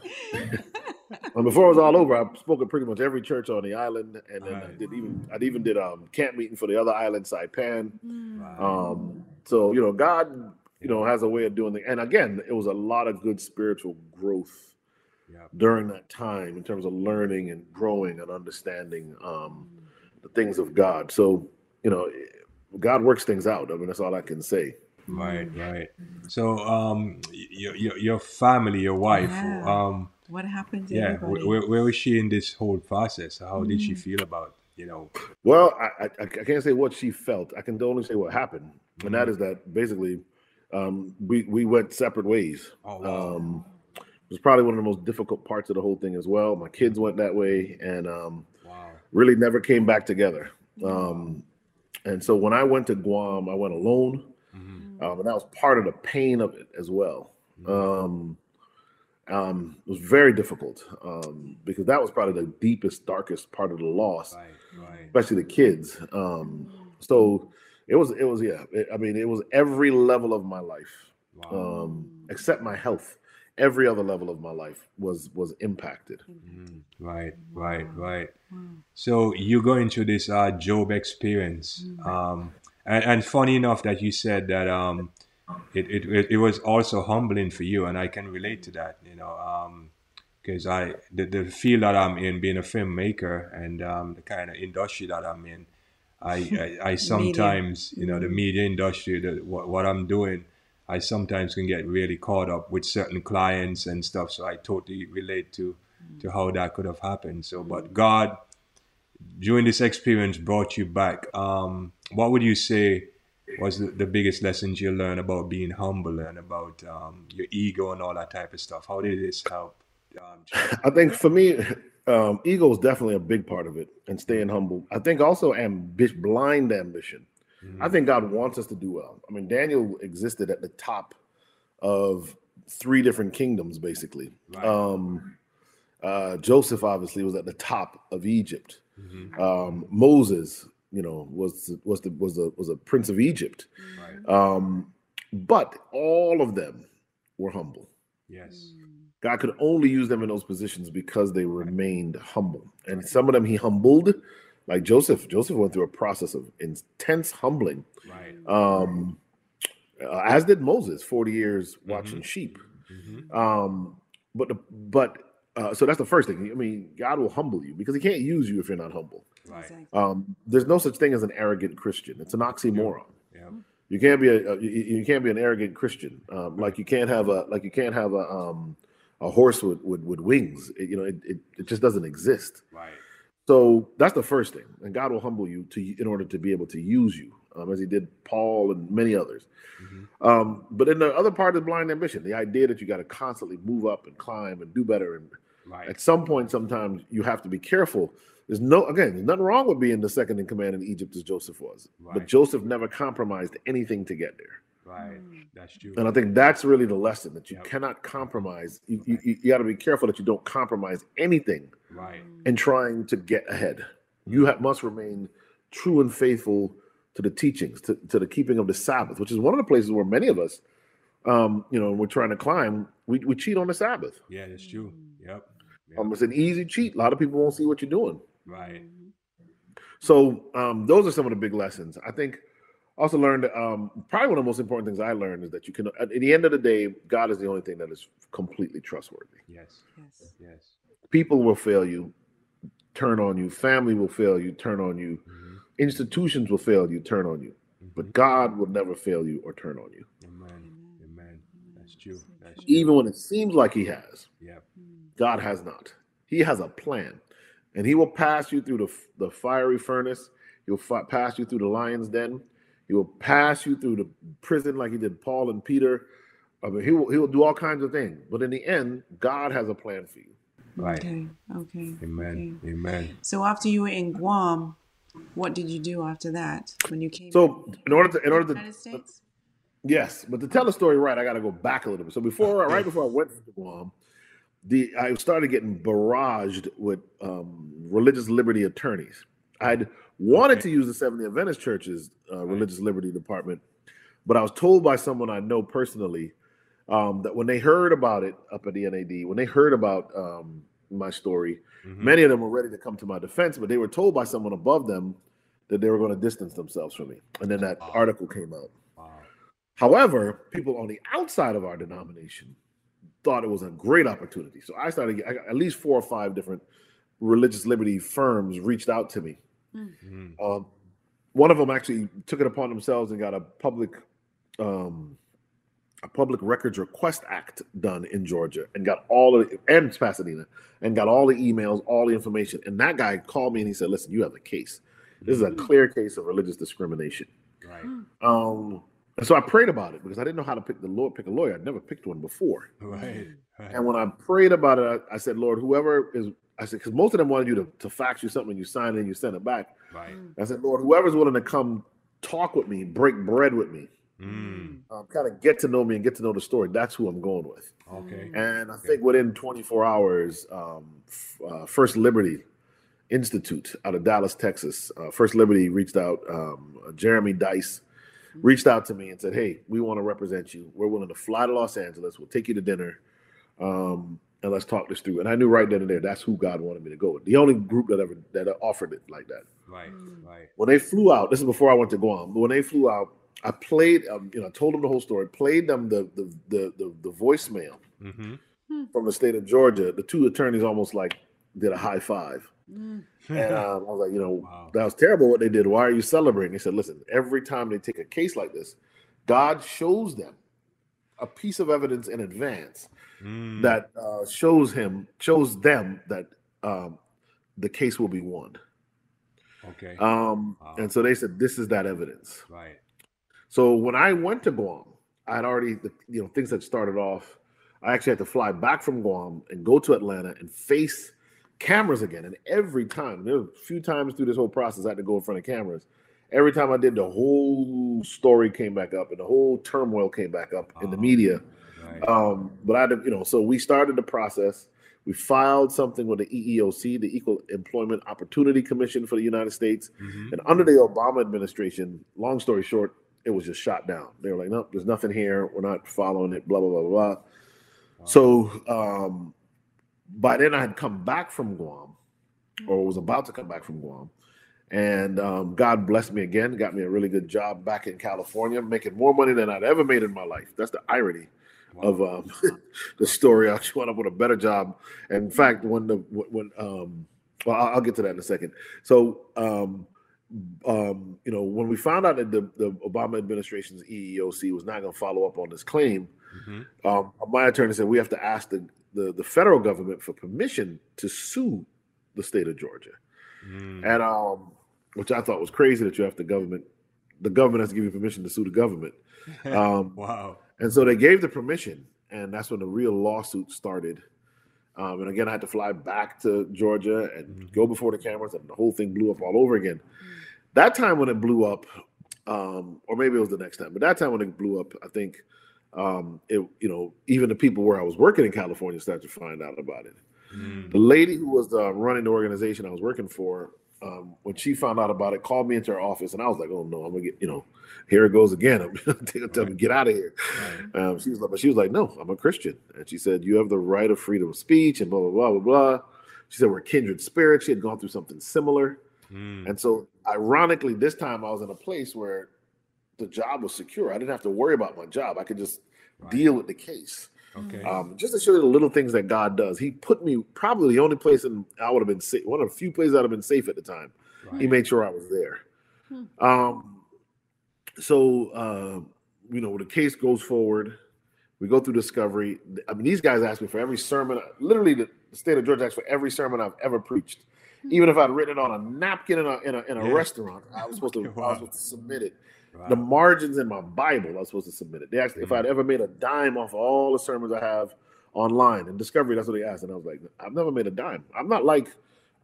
And before it was all over, I spoke at pretty much every church on the island, and then right. I did even I even did um camp meeting for the other island, Saipan. Wow. Um, so you know, God, you know, has a way of doing things. And again, it was a lot of good spiritual growth yep. during that time in terms of learning and growing and understanding um the things of God. So you know. God works things out. I mean, that's all I can say. Right, right. So, um, your your, your family, your wife. Yeah. Um, what happened? To yeah, where, where was she in this whole process? How mm. did she feel about you know? Well, I, I I can't say what she felt. I can only say what happened, mm. and that is that basically, um, we we went separate ways. Oh, wow. Um, it was probably one of the most difficult parts of the whole thing as well. My kids went that way, and um, wow. really never came back together. Um. And so when I went to Guam, I went alone, mm-hmm. um, and that was part of the pain of it as well. Mm-hmm. Um, um, it was very difficult um, because that was probably the deepest, darkest part of the loss, right, right. especially the kids. Um, so it was, it was, yeah. It, I mean, it was every level of my life, wow. um, except my health. Every other level of my life was was impacted. Mm, right, right, right. So you go into this uh, Job experience, um, and, and funny enough that you said that um, it, it it was also humbling for you, and I can relate to that. You know, because um, I the, the field that I'm in, being a filmmaker, and um, the kind of industry that I'm in, I I, I sometimes media. you know the media industry, the, what, what I'm doing. I sometimes can get really caught up with certain clients and stuff. So I totally relate to, mm. to how that could have happened. So, but God, during this experience, brought you back. Um, what would you say was the, the biggest lessons you learned about being humble and about um, your ego and all that type of stuff? How did this help? Um, I think for me, um, ego is definitely a big part of it and staying humble. I think also ambi- blind ambition. I think God wants us to do well. I mean, Daniel existed at the top of three different kingdoms, basically. Right. Um, uh, Joseph, obviously, was at the top of Egypt. Mm-hmm. Um, Moses, you know, was was the, was a was a prince of Egypt. Right. Um, but all of them were humble. Yes, God could only use them in those positions because they remained humble, and some of them He humbled. Like Joseph, Joseph went through a process of intense humbling, right. um, uh, as did Moses, forty years watching mm-hmm. sheep. Mm-hmm. Um, but the, but uh, so that's the first thing. I mean, God will humble you because He can't use you if you're not humble. Right. Um, there's no such thing as an arrogant Christian. It's an oxymoron. Yeah. Yeah. You can't be a you, you can't be an arrogant Christian. Um, like you can't have a like you can't have a um, a horse with with, with wings. It, you know, it, it it just doesn't exist. Right. So that's the first thing, and God will humble you to in order to be able to use you, um, as He did Paul and many others. Mm-hmm. Um, but then the other part is blind ambition, the idea that you got to constantly move up and climb and do better. And right. at some point, sometimes you have to be careful. There's no again, there's nothing wrong with being the second in command in Egypt as Joseph was, right. but Joseph never compromised anything to get there. Right, that's true. And I think that's really the lesson that you yep. cannot compromise. You, okay. you, you got to be careful that you don't compromise anything. Right. And trying to get ahead, you have, must remain true and faithful to the teachings, to, to the keeping of the Sabbath, which is one of the places where many of us, um, you know, we're trying to climb. We we cheat on the Sabbath. Yeah, that's true. Yep. yep. Um, it's an easy cheat. A lot of people won't see what you're doing. Right. So um, those are some of the big lessons. I think. Also learned um, probably one of the most important things I learned is that you can. At the end of the day, God is the only thing that is completely trustworthy. Yes. Yes. Yes. People will fail you, turn on you. Family will fail you, turn on you. Mm-hmm. Institutions will fail you, turn on you. Mm-hmm. But God will never fail you or turn on you. Amen. Amen. That's true. That's true. Even when it seems like He has, yep. God has not. He has a plan. And he will pass you through the, the fiery furnace. He'll f- pass you through the lion's den. He will pass you through the prison like he did Paul and Peter. I mean, he will, he will do all kinds of things. But in the end, God has a plan for you. Right. Okay. Okay. Amen. Okay. Amen. So after you were in Guam, what did you do after that when you came? So in order to, in order to, United States? Yes, but to tell the story right, I got to go back a little bit. So before, right before I went to Guam, the I started getting barraged with um, religious liberty attorneys. I'd wanted okay. to use the Seventh-day Adventist Church's uh, religious right. liberty department, but I was told by someone I know personally um, that when they heard about it up at the N A D, when they heard about um, my story, mm-hmm. many of them were ready to come to my defense, but they were told by someone above them that they were going to distance themselves from me. And then that wow. article came out. Wow. However, people on the outside of our denomination thought it was a great opportunity. So I started, I got at least four or five different religious liberty firms reached out to me. Mm-hmm. Um, one of them actually took it upon themselves and got a public um, a Public Records Request Act done in Georgia and got all of the, and Pasadena, and got all the emails, all the information. And that guy called me and he said, listen, you have a case. This mm-hmm. is a clear case of religious discrimination. Right. Um, and so I prayed about it because I didn't know how to pick the Lord, pick a lawyer. I'd never picked one before. Right. right. And when I prayed about it, I, I said, Lord, whoever is, I said, because most of them wanted you to, to fax you something, you sign it and you send it back. Right. I said, Lord, whoever's willing to come talk with me, break bread with me, mm. um, kind of get to know me and get to know the story, that's who I'm going with. Okay. And I okay. think within twenty-four hours, um, uh, First Liberty Institute out of Dallas, Texas, uh, First Liberty reached out, um, Jeremy Dice reached out to me and said, hey, we want to represent you. We're willing to fly to Los Angeles. We'll take you to dinner. Um, And let's talk this through. And I knew right then and there, that's who God wanted me to go with. The only group that ever that offered it like that. Right, right. When they flew out, this is before I went to Guam. But when they flew out, I played, um, you know, I told them the whole story, played them the the the the, the voicemail mm-hmm. from the state of Georgia. The two attorneys almost like did a high five. Mm. And um, I was like, you know, wow. that was terrible what they did. Why are you celebrating? They said, listen, every time they take a case like this, God shows them a piece of evidence in advance. Mm. That uh, shows him, shows them that um, the case will be won. Okay. Um, wow. And so they said, this is that evidence. Right. So when I went to Guam, I had already, you know, things had started off. I actually had to fly back from Guam and go to Atlanta and face cameras again. And every time, there were a few times through this whole process, I had to go in front of cameras. Every time I did, the whole story came back up and the whole turmoil came back up oh. in the media. Right. Um, but I, had to, you know, so we started the process. We filed something with the E E O C, the Equal Employment Opportunity Commission for the United States. Mm-hmm. And under the Obama administration, long story short, it was just shot down. They were like, nope, there's nothing here. We're not following it, blah, blah, blah, blah. Wow. So um, by then I had come back from Guam or was about to come back from Guam. And um, God blessed me again, got me a really good job back in California, making more money than I'd ever made in my life. That's the irony. Wow. Of um, the story. I wound up with a better job. In fact, when the when um, well, I'll get to that in a second. So, um, um, you know, when we found out that the, the Obama administration's E E O C was not going to follow up on this claim, mm-hmm. um, my attorney said we have to ask the, the the federal government for permission to sue the state of Georgia, mm. and um, which I thought was crazy that you have the government. The government has to give you permission to sue the government. Um, wow. And so they gave the permission, and that's when the real lawsuit started. Um, and again, I had to fly back to Georgia and mm-hmm. go before the cameras, and the whole thing blew up all over again. That time when it blew up, um, or maybe it was the next time, but that time when it blew up, I think, um, it you know, even the people where I was working in California started to find out about it. Mm-hmm. The lady who was uh, running the organization I was working for, Um, when she found out about it, called me into her office, and I was like, "Oh no, I'm gonna get you know, here it goes again. I'm gonna tell them right. get out of here." Right. Um, she was like, "But she was like, no, I'm a Christian," and she said, "You have the right of freedom of speech," and blah blah blah blah blah. She said, "We're kindred spirits." She had gone through something similar, mm. and so ironically, this time I was in a place where the job was secure. I didn't have to worry about my job. I could just right. deal with the case. Okay. Um, just to show you the little things that God does. He put me probably the only place in I would have been safe, one of the few places I'd have been safe at the time. Right. He made sure I was there. Hmm. Um, so uh, you know, when the case goes forward, we go through discovery. I mean, these guys asked me for every sermon. Literally, the state of Georgia asked for every sermon I've ever preached. Even if I'd written it on a napkin in a in a, in a yeah. restaurant, I was supposed to wow. I was supposed to submit it. Wow. The margins in my Bible, I was supposed to submit it. They asked mm-hmm. if I'd ever made a dime off all the sermons I have online. And Discovery, that's what they asked. And I was like, I've never made a dime. I'm not like,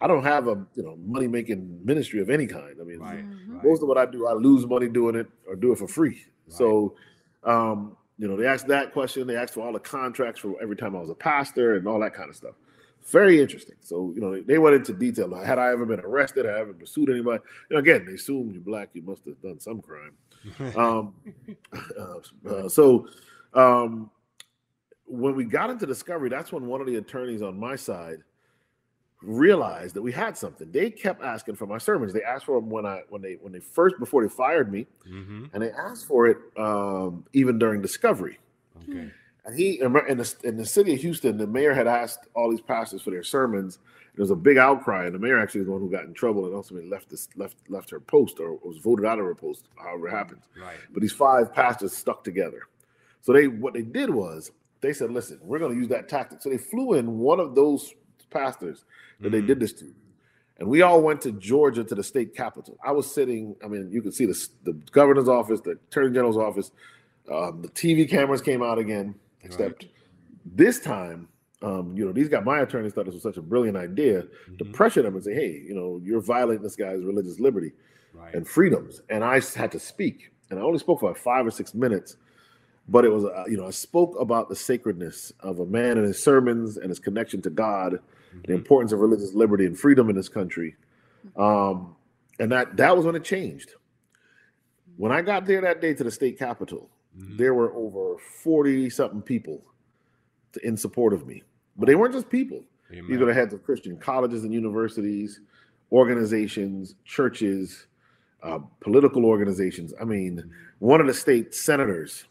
I don't have a you know money-making ministry of any kind. I mean, right, most right. of what I do, I lose money doing it or do it for free. Right. So, um, you know, they asked that question. They asked for all the contracts for every time I was a pastor and all that kind of stuff. Very interesting. So, you know, they went into detail. Like, had I ever been arrested? Had I ever pursued anybody? You know, again, they assume you're black. You must have done some crime. um, uh, so um, when we got into Discovery, that's when one of the attorneys on my side realized that we had something. They kept asking for my sermons. They asked for them when I when they when they first before they fired me, mm-hmm. and they asked for it um, even during Discovery. Okay. And he in the, in the city of Houston, the mayor had asked all these pastors for their sermons. There was a big outcry, and the mayor actually was the one who got in trouble and ultimately left this left left her post or was voted out of her post, however it happens. Right. But these five pastors stuck together. So they what they did was they said, "Listen, we're going to use that tactic." So they flew in one of those pastors that they did this to, and we all went to Georgia to the state capitol. I was sitting, I mean, you could see the, the governor's office, the attorney general's office, um, the T V cameras came out again, except right. this time, um, you know, these got my attorneys thought this was such a brilliant idea mm-hmm. to pressure them and say, hey, you know, you're violating this guy's religious liberty right. and freedoms. And I had to speak, and I only spoke for like five or six minutes. But it was, uh, you know, I spoke about the sacredness of a man and his sermons and his connection to God, mm-hmm. the importance of religious liberty and freedom in this country. Um, and that that was when it changed. When I got there that day to the state capitol, mm-hmm. there were over forty-something people to, in support of me. But they weren't just people. Amen. These were the heads of Christian colleges and universities, organizations, churches, uh, political organizations. I mean, one of the state senators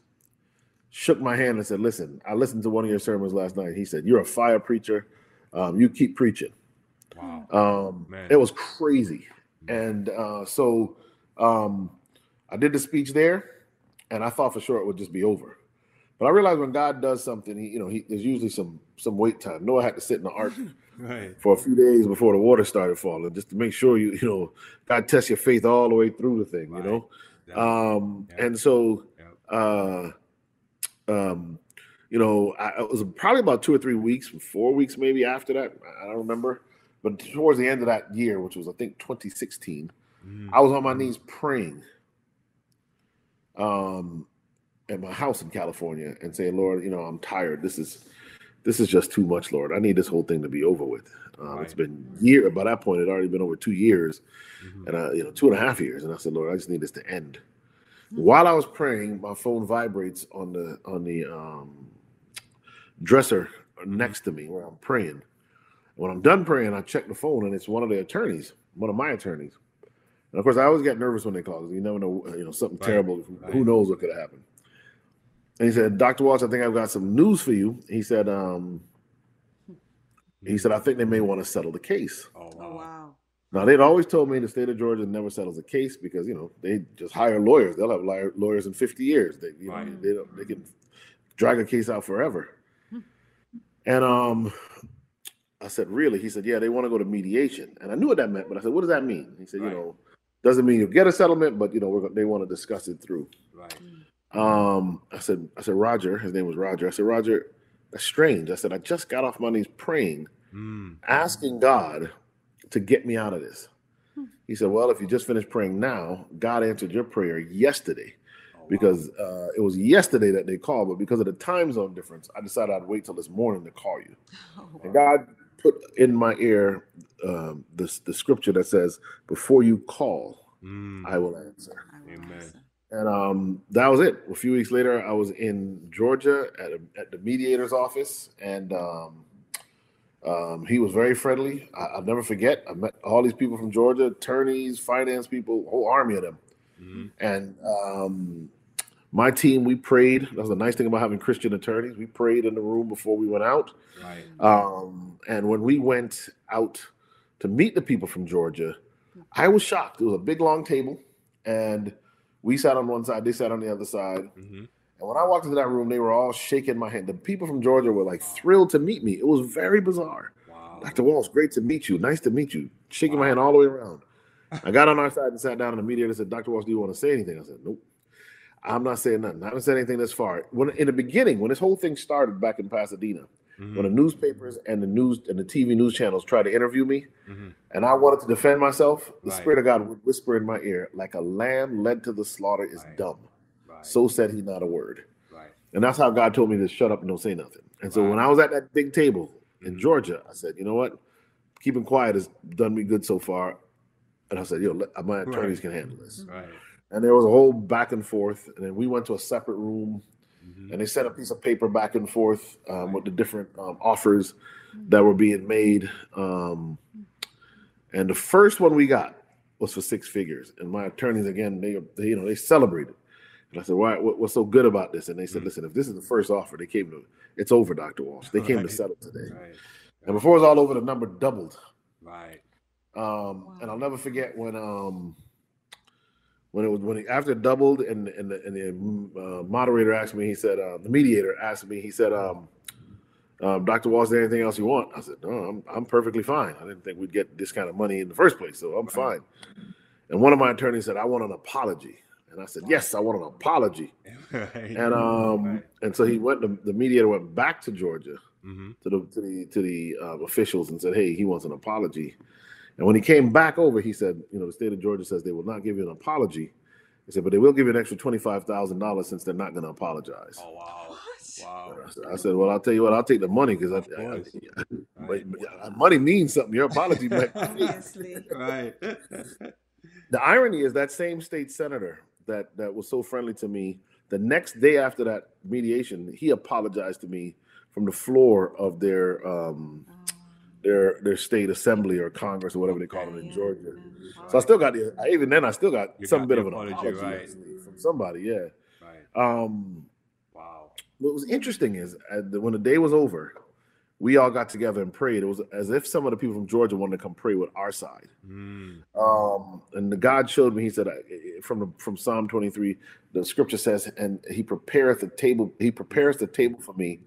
shook my hand and said, listen, I listened to one of your sermons last night. He said, you're a fire preacher. Um, you keep preaching. Wow. Um, Man. It was crazy. And uh, so um, I did the speech there, and I thought for sure it would just be over. But I realized when God does something, he, you know, he, there's usually some some wait time. Noah had to sit in the ark right. for a few days before the water started falling, just to make sure, you you know, God tests your faith all the way through the thing, right. you know. Um, yep. And so... Yep. Uh, Um, you know, I, it was probably about two or three weeks, four weeks maybe after that. I don't remember. But towards the end of that year, which was, I think, twenty sixteen, mm-hmm. I was on my knees praying um, at my house in California and saying, Lord, you know, I'm tired. This is this is just too much, Lord. I need this whole thing to be over with. Um, right. It's been year. By that point, it had already been over two years mm-hmm. and, I, you know, two and a half years. And I said, Lord, I just need this to end. While I was praying, my phone vibrates on the on the um, dresser next to me where I'm praying. When I'm done praying, I check the phone, and it's one of the attorneys, one of my attorneys. And of course, I always get nervous when they call because you never know, you know, something right. terrible. Right. Who knows what could have happened? And he said, "Doctor Walsh, I think I've got some news for you." He said, um, "He said I think they may want to settle the case." Oh wow. Oh, wow. Now, they'd always told me the state of Georgia never settles a case because, you know, they just hire lawyers. They'll have lawyers in fifty years. They you right. know, they, don't, they can drag a case out forever. And um, I said, really? He said, yeah, they want to go to mediation. And I knew what that meant, but I said, what does that mean? He said, right. you know, doesn't mean you'll get a settlement, but, you know, we're, they want to discuss it through. Right. Um, I said, I said, Roger, his name was Roger. I said, Roger, that's strange. I said, I just got off my knees praying, mm. asking God to get me out of this. He said, well, if you just finished praying now, God answered your prayer yesterday oh, wow. because uh, it was yesterday that they called, but because of the time zone difference, I decided I'd wait till this morning to call you. Oh, wow. And God put in my ear um, the, the scripture that says, before you call, mm. I will answer. Amen. And um, that was it. A few weeks later, I was in Georgia at, a, at the mediator's office, and um, Um, he was very friendly. I, I'll never forget. I met all these people from Georgia, attorneys, finance people, whole army of them. Mm-hmm. And um, my team, we prayed. That's the nice thing about having Christian attorneys. We prayed in the room before we went out. Right. Um, and when we went out to meet the people from Georgia, I was shocked. It was a big, long table. And we sat on one side. They sat on the other side. Mm-hmm. And when I walked into that room, they were all shaking my hand. The people from Georgia were like thrilled to meet me. It was very bizarre. Wow. Doctor Walsh, great to meet you. Nice to meet you. Shaking wow. my hand all the way around. I got on our side and sat down, and the mediator said, Doctor Walsh, do you want to say anything? I said, nope. I'm not saying nothing. I haven't said anything this far. When in the beginning, when this whole thing started back in Pasadena, mm-hmm. when the newspapers and the news and the T V news channels tried to interview me, mm-hmm. and I wanted to defend myself, the right. Spirit of God would whisper in my ear, like a lamb led to the slaughter is right. dumb. Right. So said he not a word. Right. And that's how God told me to shut up and don't say nothing. And so right. when I was at that big table in mm-hmm. Georgia, I said, you know what? Keeping quiet has done me good so far. And I said, yo, my attorneys right. can handle this. Right. And there was a whole back and forth. And then we went to a separate room mm-hmm. and they sent a piece of paper back and forth um, right. with the different um, offers mm-hmm. that were being made. Um, and the first one we got was for six figures. And my attorneys, again, they, they you know, they celebrated. And I said, why, what, what's so good about this? And they said, mm-hmm. listen, if this is the first offer, they came to, it's over, Doctor Walsh. They came right. to settle today. Right. And before it was all over, the number doubled. Right. Um, wow. And I'll never forget when, um, when it was when he, after it doubled and and the, and the uh, moderator asked me, he said, uh, the mediator asked me, he said, um, um, Doctor Walsh, is there anything else you want? I said, no, I'm I'm perfectly fine. I didn't think we'd get this kind of money in the first place, so I'm right. fine. And one of my attorneys said, I want an apology, and I said, yes, I want an apology. right. And um right. and so he went. The, the mediator went back to Georgia mm-hmm. to the to the to the uh, officials and said, hey, he wants an apology. And when he came back over, he said, you know, the state of Georgia says they will not give you an apology. He said, but they will give you an extra twenty-five thousand dollars since they're not going to apologize. Oh, wow. What? Wow. I said, well, I'll tell you what, I'll take the money because I, I, I, I right. but money means something. Your apology might obviously. right. The irony is that same state senator that, that was so friendly to me, the next day after that mediation, he apologized to me from the floor of their um, – oh. their their state assembly or Congress or whatever they call it in Georgia. So I still got the, I, even then I still got you some got bit of an apology right. from somebody, yeah. Right. Um, wow. What was interesting is when the day was over, we all got together and prayed. It was as if some of the people from Georgia wanted to come pray with our side. Mm. Um, and the God showed me, he said, from the, from Psalm twenty-three, the scripture says, and he prepareth the table, he prepares the table for me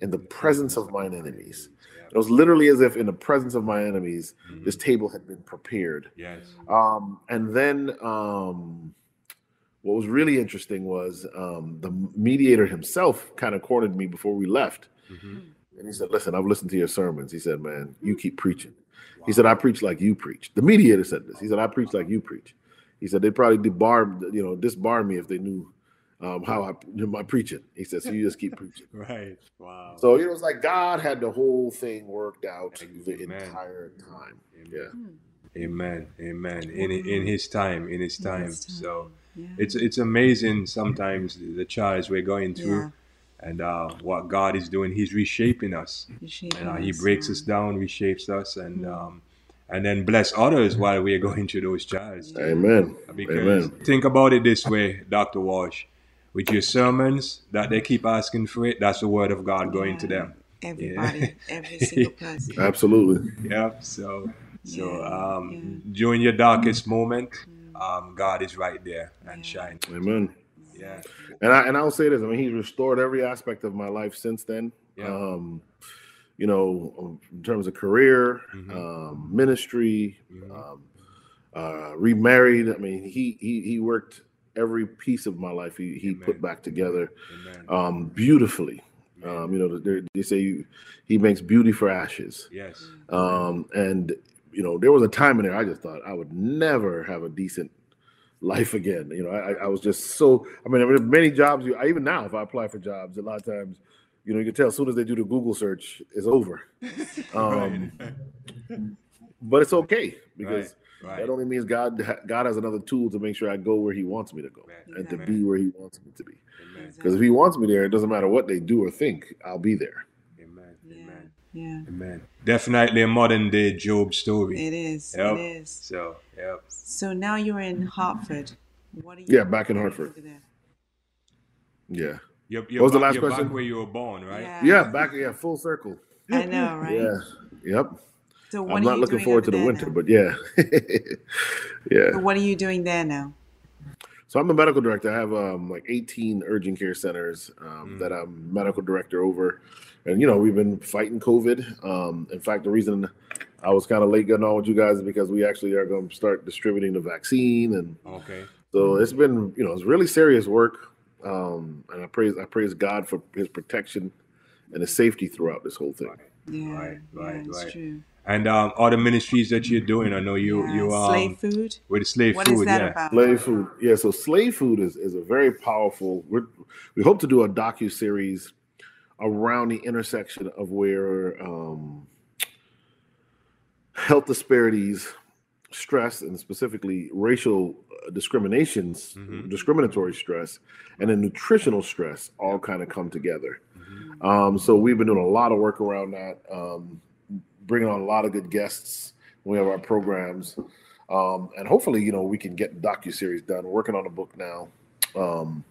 in the presence of mine enemies. It was literally as if in the presence of my enemies, mm-hmm. this table had been prepared. Yes. Um, and then um, what was really interesting was um, the mediator himself kind of cornered me before we left. Mm-hmm. And he said, listen, I've listened to your sermons. He said, man, you keep preaching. Wow. He said, I preach like you preach. The mediator said this. He said, I preach like you preach. He said, they'd probably debar, you know, disbar me if they knew Um, how I, my preaching. He said, so you just keep preaching. Right. Wow. So it was like God had the whole thing worked out Amen. the entire time. Amen. Yeah. Amen. Amen. In in His time. In His time. In his time. So yeah. it's it's amazing sometimes the trials we're going through, yeah. and uh, what God is doing. He's reshaping us. Reshaping and uh, He breaks yeah. us down, reshapes us, and. Mm-hmm. Um, And then bless others while we are going through those trials. Amen. Because Amen. Think about it this way, Doctor Walsh. With your sermons that they keep asking for it, that's the word of God going yeah. to them. Everybody, yeah. every single person. Absolutely. Yeah. So, so um, yeah. during your darkest mm-hmm. moment, um, God is right there and yeah. shining. Amen. Yeah. And I and I'll say this. I mean, He's restored every aspect of my life since then. Yeah. Um, you know, in terms of career, mm-hmm. um, ministry, mm-hmm. um, uh, remarried. I mean, he he he worked. Every piece of my life he, he put back together um, beautifully. Um, you know, they say you, he makes beauty for ashes. Yes. Um, and, you know, there was a time in there I just thought I would never have a decent life again. You know, I, I was just so, I mean, there many jobs, you, even now if I apply for jobs, a lot of times, you know, you can tell as soon as they do the Google search, it's over. Um, but it's okay because right. Right. That only means God God has another tool to make sure I go where He wants me to go Amen. and to Amen. be where He wants me to be. Because if He wants me there, it doesn't matter what they do or think, I'll be there. Amen. Yeah. Amen. Yeah. Amen. Definitely a modern day Job story. It is. Yep. It is. So, yep. So now you're in Hartford. What are you Yeah, back in Hartford. There? Yeah. You're, you're what was back, the last you're question? Back where you were born, right? Yeah, yeah back yeah, full circle. I know, right? Yeah. Yep. So I'm not looking forward to the winter, now? but yeah. yeah. So what are you doing there now? So I'm a medical director. I have um, like eighteen urgent care centers um, mm. that I'm medical director over. And, you know, we've been fighting COVID. Um, in fact, the reason I was kind of late getting on with you guys is because we actually are going to start distributing the vaccine. And okay. so it's been, you know, it's really serious work. Um, and I praise I praise God for his protection and his safety throughout this whole thing. Yeah, right, right, yeah, it's right. True. And um, all the ministries that you're doing, I know you yeah, you um, slave food. With slave what food, is that yeah. about? Slave food, yeah. So slave food is is a very powerful. We we hope to do a docu series around the intersection of where um, health disparities, stress, and specifically racial discriminations, mm-hmm. discriminatory stress, and then nutritional stress all kind of come together. Mm-hmm. Um, so we've been doing a lot of work around that, um, bringing on a lot of good guests. We have our programs, um, and hopefully, you know, we can get docuseries done. We're working on a book now, um,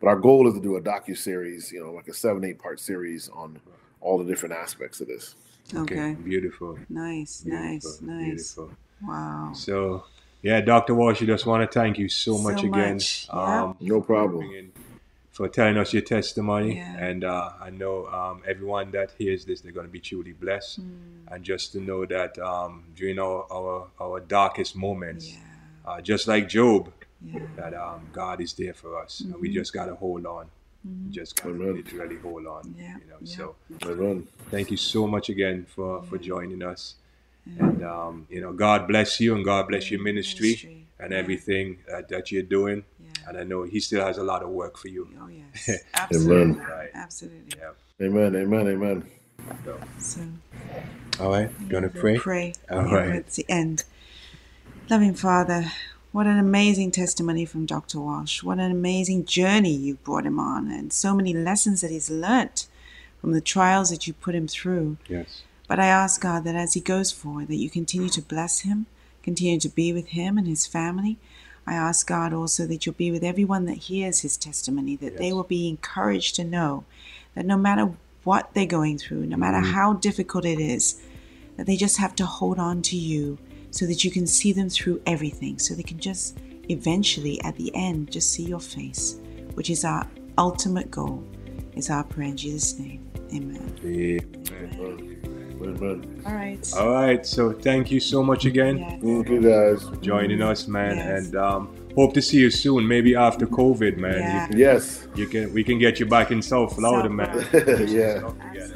but our goal is to do a docuseries, you know, like a seven, eight part series on all the different aspects of this. Okay. okay. Beautiful. Nice, beautiful, nice, nice. Beautiful. Wow. So, yeah, Doctor Walsh, I just want to thank you so, so much again. Much. Yeah. Um, no problem. For telling us your testimony. Yeah. And uh, I know um, everyone that hears this, they're going to be truly blessed. Mm. And just to know that um, during our, our, our darkest moments, yeah. uh, just like Job, yeah. that um, God is there for us. Mm-hmm. And we just got to hold on. Mm-hmm. Just got to literally hold on. Yeah. You know? Yeah. So, yeah. thank you so much again for, yeah. for joining us. And, um, you know, God bless you and God bless your ministry, ministry. and yeah. everything that, that you're doing. Yeah. And I know he still has a lot of work for you. Oh, yes. Absolutely. Right. Absolutely. Yeah. Amen. Amen. Amen. So, so all right. I'm going to pray. Pray. All yeah, right. It's the end. Loving Father, what an amazing testimony from Doctor Walsh. What an amazing journey you brought him on, and so many lessons that he's learned from the trials that you put him through. Yes. But I ask, God, that as he goes forward, that you continue to bless him, continue to be with him and his family. I ask, God, also that you'll be with everyone that hears his testimony, that yes. they will be encouraged to know that no matter what they're going through, no matter mm-hmm. how difficult it is, that they just have to hold on to you so that you can see them through everything, so they can just eventually, at the end, just see your face, which is our ultimate goal. It's our prayer in Jesus' name. Amen. Amen. Amen. Amen. All right. All right. So thank you so much again. Yes. Thank you guys for joining us, man. Yes. And um, hope to see you soon. Maybe after COVID, man. Yeah. You can, yes. You can. We can get you back in South Florida, South man. Florida. yeah.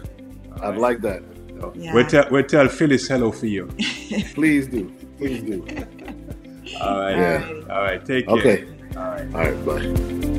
I'd right. like that. So yeah. We'll tell we'll tell Phyllis hello for you. Please do. Please do. All right. Yeah. All right. Take care. Okay. All right. All right. Bye.